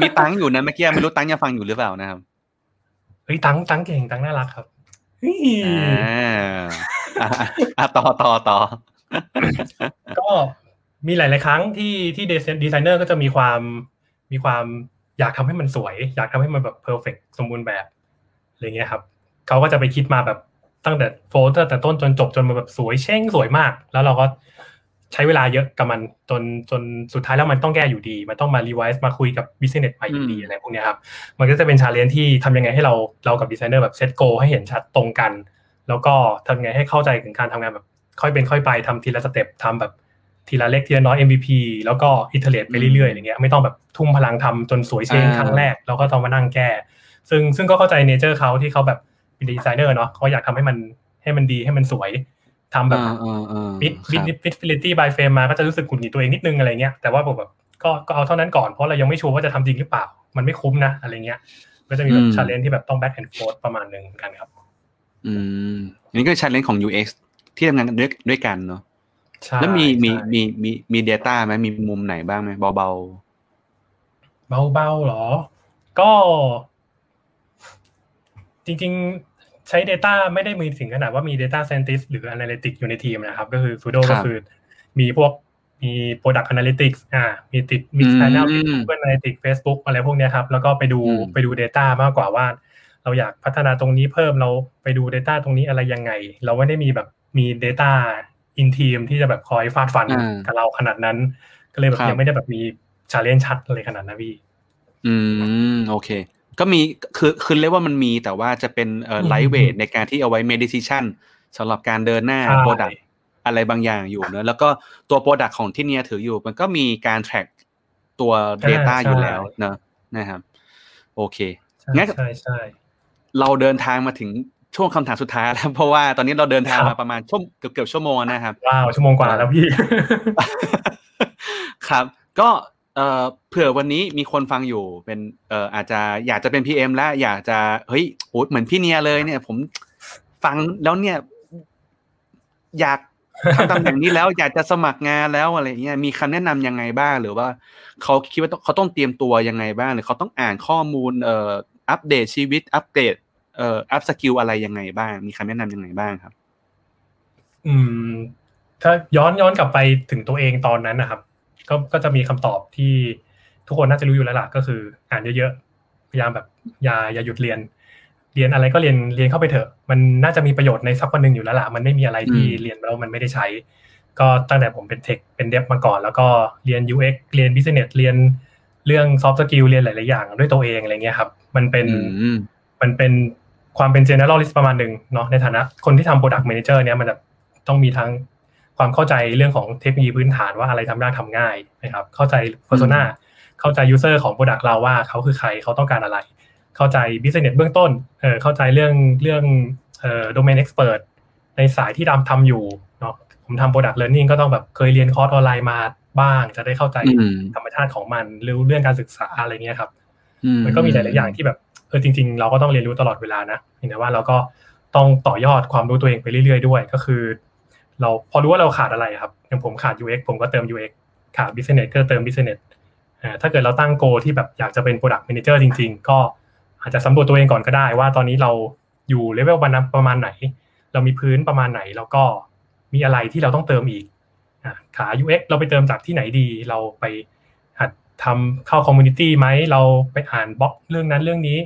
มีตังอยู่นะเมื่อกี้ไม่รู้ตังยังฟังอยู่หรือเปล่านะครับตังเก่งตังน่ารักครับต่อก็มีหลายๆครั้งที่ดีไซเนอร์ก็จะมีความอยากทำให้มันสวยอยากทำให้มันแบบเพอร์เฟคสมบูรณ์แบบอะไรเงี้ยครับเขาก็จะไปคิดมาแบบตั้งแต่โฟลเดอร์แต่ต้นจนจบจนมาแบบสวยเช้งสวยมากแล้วเราก็ใช้เวลาเยอะกับมันจนสุดท้ายแล้วมันต้องแก้อยู่ดีมันต้องมารีไวซ์มาคุยกับบิสเนสไปอยู่ดีอะไรพวกนี้ครับมันก็จะเป็นชาเลนจ์ที่ทำยังไงให้เรากับดีไซเนอร์แบบเซตโกให้เห็นชัดตรงกันแล้วก็ทำยังไงให้เข้าใจถึงการทำงานแบบค่อยเป็นค่อยไปทำทีละสเต็ปทำแบบทีละเล็กทีละน้อย MVP แล้วก็อิเทเรตไปเรื่อยๆอย่างเงี้ยไม่ต้องแบบทุ่มพลังทำจนสวยเช้งครั้งแรกแล้วก็ต้องมานั่งแก้ซึ่งก็เข้าใจเนเจอร์เขาที่เขาแบบเป็นดีไซเนอร์เนาะเขาอยากทำให้มันดีให้มันสวยทำแบบVisibility by Frame มาก็จะรู้สึกหงุดหงิดตัวเองนิดนึงอะไรเงี้ยแต่ว่าแบบก็เอาเท่านั้นก่อนเพราะเรายังไม่ชัวร์ว่าจะทำจริงหรือเปล่ามันไม่คุ้มนะอะไรเงี้ยก็จะมีแบบ challenge ที่แบบต้อง back and forth ประมาณนึงกันครับนี่ก็ challenge ของ UX ที่ทำงานด้วยกันเนาะแล้วมี data มั้ยมีมุมไหนบ้างมั้ยเบาๆหรอก็จริงๆใช้ data ไม่ได้มีถึงขนาดว่ามี data scientist หรือ analytics อยู่ในทีมนะครับก็คือ Studio ก็คือมีพวก มี Product Analytics มีติดมี Channel มี Google Analytics Facebook อะไรพวกเนี้ยครับแล้วก็ไปดู data มากกว่าว่าเราอยากพัฒนาตรงนี้เพิ่มเราไปดู data ตรงนี้อะไรยังไงเราไม่ได้มีแบบมี data in team ที่จะแบบคอยฟาดฟันกับเราขนาดนั้นก็เลยแบบยังไม่ได้แบบมี challenge ชัดอะไรขนาดนั้นพี่โอเคก็มีคือเรียกว่ามันมีแต่ว่าจะเป็นlight weight ในการที่เอาไว้ make decision สำหรับการเดินหน้า product อะไรบางอย่างอยู่เนอะแล้วก็ตัว product ของที่เนี่ยถืออยู่มันก็มีการ track ตัว data อยู่แล้วเนอะนะครับโอเคงั้นเราเดินทางมาถึงช่วงคำถามสุดท้ายแล้วเพราะว่าตอนนี้เราเดินทางมาประมาณเกือบชั่วโมงนะครับว้าวชั่วโมงกว่าแล้วพี่ครับก็เผื่อวันนี้มีคนฟังอยู่เป็นอาจจะอยากจะเป็น PM แล้วอยากจะเฮ้ยโหเหมือนพี่เนียเลยเนี่ยผมฟังแล้วเนี่ยอยากทำตำแหน่งนี้แล้วอยากจะสมัครงานแล้วอะไรเงี้ยมีคำแนะนำยังไงบ้างหรือว่าเขาคิดว่าเขาต้องเตรียมตัวยังไงบ้างหรือเขาต้องอ่านข้อมูลอัปเดตชีวิตอัปเดตอัพสกิลอะไรยังไงบ้างมีคำแนะนำยังไงบ้างครับถ้าย้อนกลับไปถึงตัวเองตอนนั้นนะครับก็จะมีคำตอบที่ทุกคนน่าจะรู้อยู่แล้วล่ะก็คืออ่านเยอะๆพยายามแบบอย่าหยุดเรียนอะไรก็เรียนเข้าไปเถอะมันน่าจะมีประโยชน์ในสักวันนึงอยู่แล้วล่ะมันไม่มีอะไรที่เรียนแล้วมันไม่ได้ใช้ก็ตั้งแต่ผมเป็นเทคเป็นเดฟมาก่อนแล้วก็เรียน UX เรียน Business เรียนเรื่อง Soft Skill เรียนหลายๆอย่างด้วยตัวเองอะไรเงี้ยครับมันเป็นความเป็น generalist ประมาณนึงเนาะในฐานะคนที่ทำ product manager เนี่ยมันจะต้องมีทั้งความเข้าใจเรื่องของเทคโนโลยีพื้นฐานว่าอะไรทำได้ทำง่ายนะครับเข้าใจ persona เข้าใจ user ของ product เราว่าเขาคือใครเขาต้องการอะไรเข้าใจ business เบื้องต้นเข้าใจเรื่องdomain expert ในสายที่ทำอยู่เนาะผมทำ product learning ก็ต้องแบบเคยเรียนคอร์สออนไลน์มาบ้างจะได้เข้าใจธรรมชาติของมันรู้เรื่องการศึกษาอะไรเงี้ยครับมันก็มีหลายๆอย่างที่แบบจริงๆเราก็ต้องเรียนรู้ตลอดเวลานะเห็นไหมว่าเราก็ต้องต่อยอดความรู้ตัวเองไปเรื่อยๆด้วยก็คือเราพอรู้ว่าเราขาดอะไรครับอย่างผมขาด UX ผมก็เติม UX ขาด Business ก็เติม Business ถ้าเกิดเราตั้งโกที่แบบอยากจะเป็น Product Manager จริงๆก็อาจจะสำรวจตัวเองก่อนก็ได้ว่าตอนนี้เราอยู่เลเวลประมาณไหนเรามีพื้นประมาณไหนแล้วก็มีอะไรที่เราต้องเติมอีกขา UX เราไปเติมจากที่ไหนดีเราไปหัดทำเข้า Community ไหมเราไปอ่านบล็อกเรื่องนั้นเรื่องนี้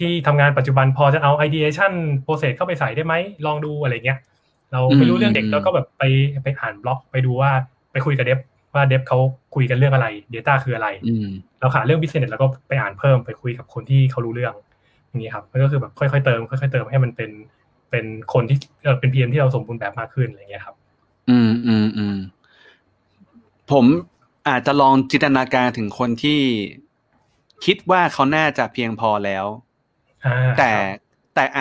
ที่ทำงานปัจจุบันพอจะเอา ideation process เข้าไปใส่ได้ไหมลองดูอะไรเงี้ยเราไม่รู้เรื่องเด็กแล้วก็แบบไปอ่านบล็อกไปดูว่าไปคุยกับเดฟว่าเดฟเขาคุยกันเรื่องอะไร data คืออะไรเราขาดเรื่อง business แล้วก็ไปอ่านเพิ่มไปคุยกับคนที่เขารู้เรื่องอย่างนี้ครับมันก็คือแบบค่อยๆเติมค่อยๆเติมให้มันเป็นคนที่เป็น PM ที่เราสมบูรณ์แบบมากขึ้นอะไรเงี้ยครับผมอาจจะลองจินตนาการถึงคนที่คิดว่าเขาน่าจะเพียงพอแล้วแต่อ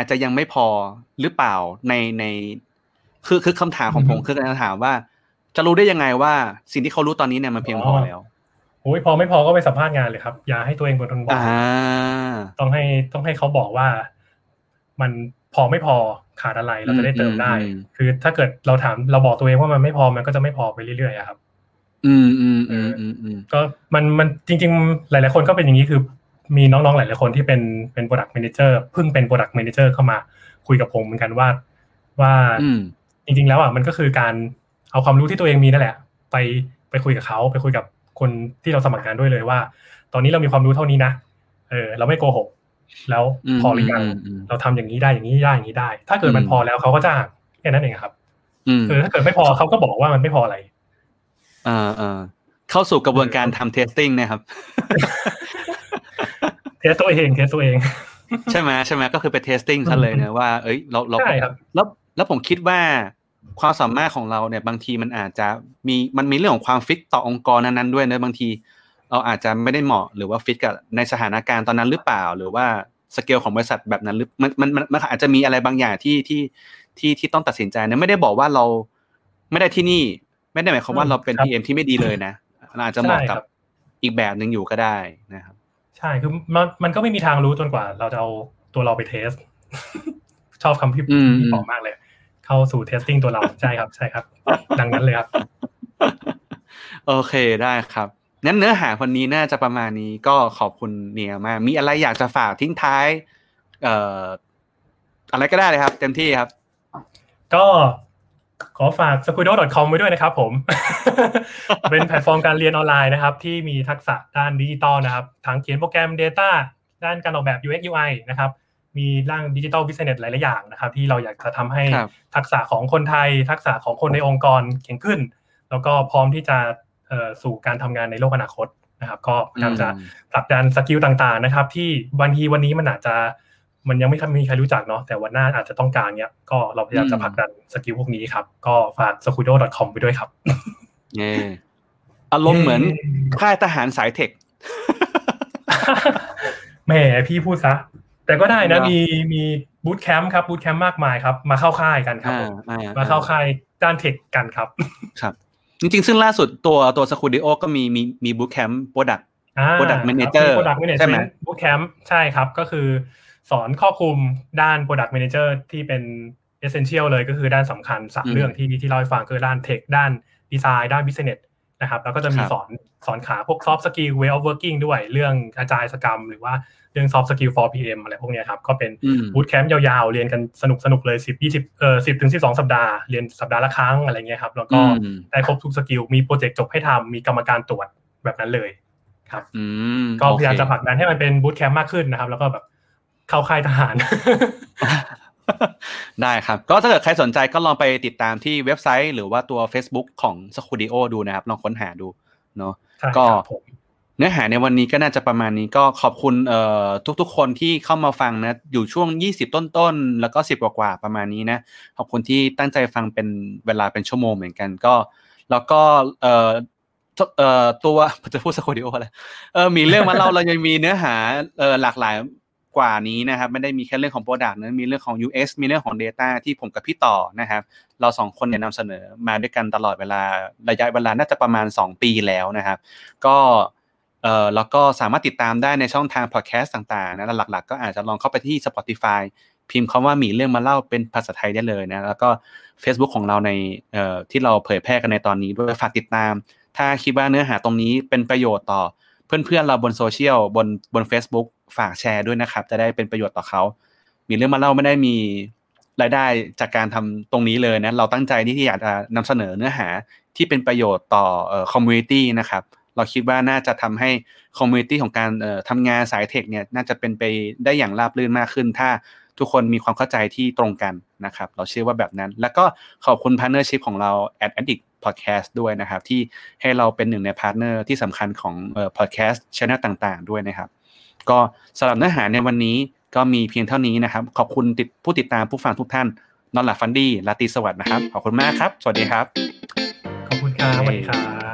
าจจะยังไม่พอหรือเปล่าในคือคำถามของผมคือการถามว่าจะรู้ได้ยังไงว่าสิ่งที่เขารู้ตอนนี้เนี่ยมันเพียงพอแล้วโอ้ยพอไม่พอก็ไปสัมภาษณ์งานเลยครับอย่าให้ตัวเองเป็นคนบอกต้องให้เขาบอกว่ามันพอไม่พอขาดอะไรเราจะได้เติมได้คือถ้าเกิดเราถามเราบอกตัวเองว่ามันไม่พอมันก็จะไม่พอไปเรื่อยๆครับก็มันจริงๆหลายๆคนก็เป็นอย่างนี้คือมีน้องๆหลายๆคนที่เป็น product manager เพิ่งเป็น product manager เข้ามาคุยกับผมเหมือนกันว่าจริงๆแล้วอ่ะมันก็คือการเอาความรู้ที่ตัวเองมีนั่นแหละไปคุยกับเขาไปคุยกับคนที่เราสมัครงานด้วยเลยว่าตอนนี้เรามีความรู้เท่านี้นะเราไม่โกหกแล้วพอหรือยังเราทำอย่างนี้ได้อย่างนี้ได้อย่างนี้ได้ถ้าเกิดมันพอแล้วเขาก็จ้างแค่นั้นเองครับถ้าเกิดไม่พอเขาก็บอกว่ามันไม่พออะไรเข้าสู่กระบวนการทำ testing นะครับเทสตัวเองใช่ไหมก็คือไปเทสติ้งซะเลยนะว่าเอ้ยเราแล้วผมคิดว่าความสามารถของเราเนี่ยบางทีมันอาจจะมันมีเรื่องของความฟิตต่อองค์กรนั้นๆด้วยนะบางทีเราอาจจะไม่ได้เหมาะหรือว่าฟิตกับในสถานการณ์ตอนนั้นหรือเปล่าหรือว่าสเกลของบริษัทแบบนั้นหรือมันอาจจะมีอะไรบางอย่างที่ต้องตัดสินใจนะไม่ได้บอกว่าเราไม่ได้ที่นี่ไม่ได้หมายความว่าเราเป็น PM ที่ไม่ดีเลยนะเราอาจจะเหมาะกับอีกแบบนึงอยู่ก็ได้นะครับใช่คือมันก็ไม่มีทางรู้จนกว่าเราจะเอาตัวเราไปเทสชอบคำพี่บอกมากเลยเข้าสู่เทสติ้งตัวเราใช่ครับใช่ครับดังนั้นเลยครับโอเคได้ครับงั้นเนื้อหาวันนี้น่าจะประมาณนี้ก็ขอบคุณเนียมากมีอะไรอยากจะฝากทิ้งท้ายอะไรก็ได้เลยครับเต็มที่ครับก็ ขอฝาก Scudio.com ไว้ด้วยนะครับผม เป็นแพลตฟอร์มการเรียนออนไลน์นะครับที่มีทักษะด้านดิจิตอลนะครับทั้งเขียนโปรแกรม Data ด้านการออกแบบ UX UI นะครับมีร่าง Digital Business หลายๆอย่างนะครับที่เราอยากจะทำให้ทักษะของคนไทยทักษะของคนในองค์กรแข็งขึ้นแล้วก็พร้อมที่จะสู่การทำงานในโลกอนาคตนะครับก็พยายามจะปรับดันสกิลต่างๆนะครับที่บางทีวันนี้มันอาจจะมันยังไม่มีใครรู้จักเนาะแต่วันหน้าอาจจะต้องการเนี้ยก็เราพยายามจะผลักดันสกิลพวกนี้ครับก็ฝาก scudio.com ไปด้วยครับเย่อารมณ์เหมือนค่ายทหารสายเทคแหมพี่พูดซะแต่ก็ได้นะมีบูตแคมป์ครับบูตแคมป์มากมายครับมาเข้าค่ายกันครับมาเข้าค่ายด้านเทคกันครับครับจริงๆซึ่งล่าสุดตัว Scudio ก็มีบูตแคมป์ Product Manager ใช่มั้ยบูตแคมป์ใช่ครับก็คือสอนครอบคลุมด้าน Product Manager ที่เป็น Essential เลยก็คือด้านสำคัญ3เรื่องที่เราฟังคือด้าน Tech ด้าน Design ด้าน Business นะครับแล้วก็จะมีสอนขาพวก Soft Skill Way of Working ด้วยเรื่องอาจารย์สกรรมหรือว่าเรื่อง Soft Skill for PM อะไรพวกนี้ครับก็เป็น Bootcamp ยาวๆเรียนกันสนุกๆเลย10ถึง12สัปดาห์เรียนสัปดาห์ละครั้งอะไรเงี้ยครับแล้วก็ได้ครบทุกสกิลมีโปรเจกต์จบให้ทำมีกรรมการตรวจแบบนั้นเลยครับก็พยายามจะผลักดันให้มันเป็น Bootcamp มากขึ้นนะครับแล้วก็แบบเข้าค่ายทหารได้ครับก็ถ้าเกิดใครสนใจก็ลองไปติดตามที่เว็บไซต์หรือว่าตัว Facebook ของ Scudio ดูนะครับลองค้นหาดูเนาะก็เนื้อหาในวันนี้ก็น่าจะประมาณนี้ก็ขอบคุณทุกๆคนที่เข้ามาฟังนะอยู่ช่วง20ต้นๆแล้วก็10กว่าๆประมาณนี้นะขอบคุณที่ตั้งใจฟังเป็นเวลาเป็นชั่วโมงเหมือนกันก็แล้วก็ตัวจะพูด Scudio อะไรมีเรื่องมาเล่าเรายังมีเนื้อหาหลากหลายกว่านี้นะครับไม่ได้มีแค่เรื่องของ product นะมีเรื่องของ UX มีเรื่องของ data ที่ผมกับพี่ต่อนะครับเรา2คนเนี่ยนำเสนอมาด้วยกันตลอดเวลาระยะเวลาน่าจะประมาณ2ปีแล้วนะครับก็แล้วก็สามารถติดตามได้ในช่องทาง podcast ต่างๆนะหลักๆก็อาจจะลองเข้าไปที่ Spotify พิมพ์คำว่ามีเรื่องมาเล่าเป็นภาษาไทยได้เลยนะแล้วก็ Facebook ของเราในที่เราเผยแพร่กันในตอนนี้ด้วยฝากติดตามถ้าคิดว่าเนื้อหาตรงนี้เป็นประโยชน์ต่อเพื่อนๆเราบนโซเชียลบน Facebook ฝากแชร์ด้วยนะครับจะได้เป็นประโยชน์ต่อเขามีเรื่องมาเล่าไม่ได้มีรายได้จากการทำตรงนี้เลยนะเราตั้งใจที่อยากจะนำเสนอเนื้อหาที่เป็นประโยชน์ต่อคอมมูนิตี้นะครับเราคิดว่าน่าจะทำให้คอมมูนิตี้ของการทำงานสายเทคเนี่ยน่าจะเป็นไปได้อย่างราบรื่นมากขึ้นถ้าทุกคนมีความเข้าใจที่ตรงกันนะครับเราเชื่อว่าแบบนั้นแล้วก็ขอบคุณพาร์ทเนอร์ชิพของเรา Addict Podcast ด้วยนะครับที่ให้เราเป็นหนึ่งในพาร์ทเนอร์ที่สำคัญของPodcast Channel ต่างๆด้วยนะครับก็สำหรับเนื้อหาในวันนี้ก็มีเพียงเท่านี้นะครับขอบคุณผู้ติดตามผู้ฟังทุกท่านนอนหลับฝันดีราตรีสวัสดิ์นะครับขอบคุณมากครับสวัสดีครับขอบคุณครับสวัสดีครับ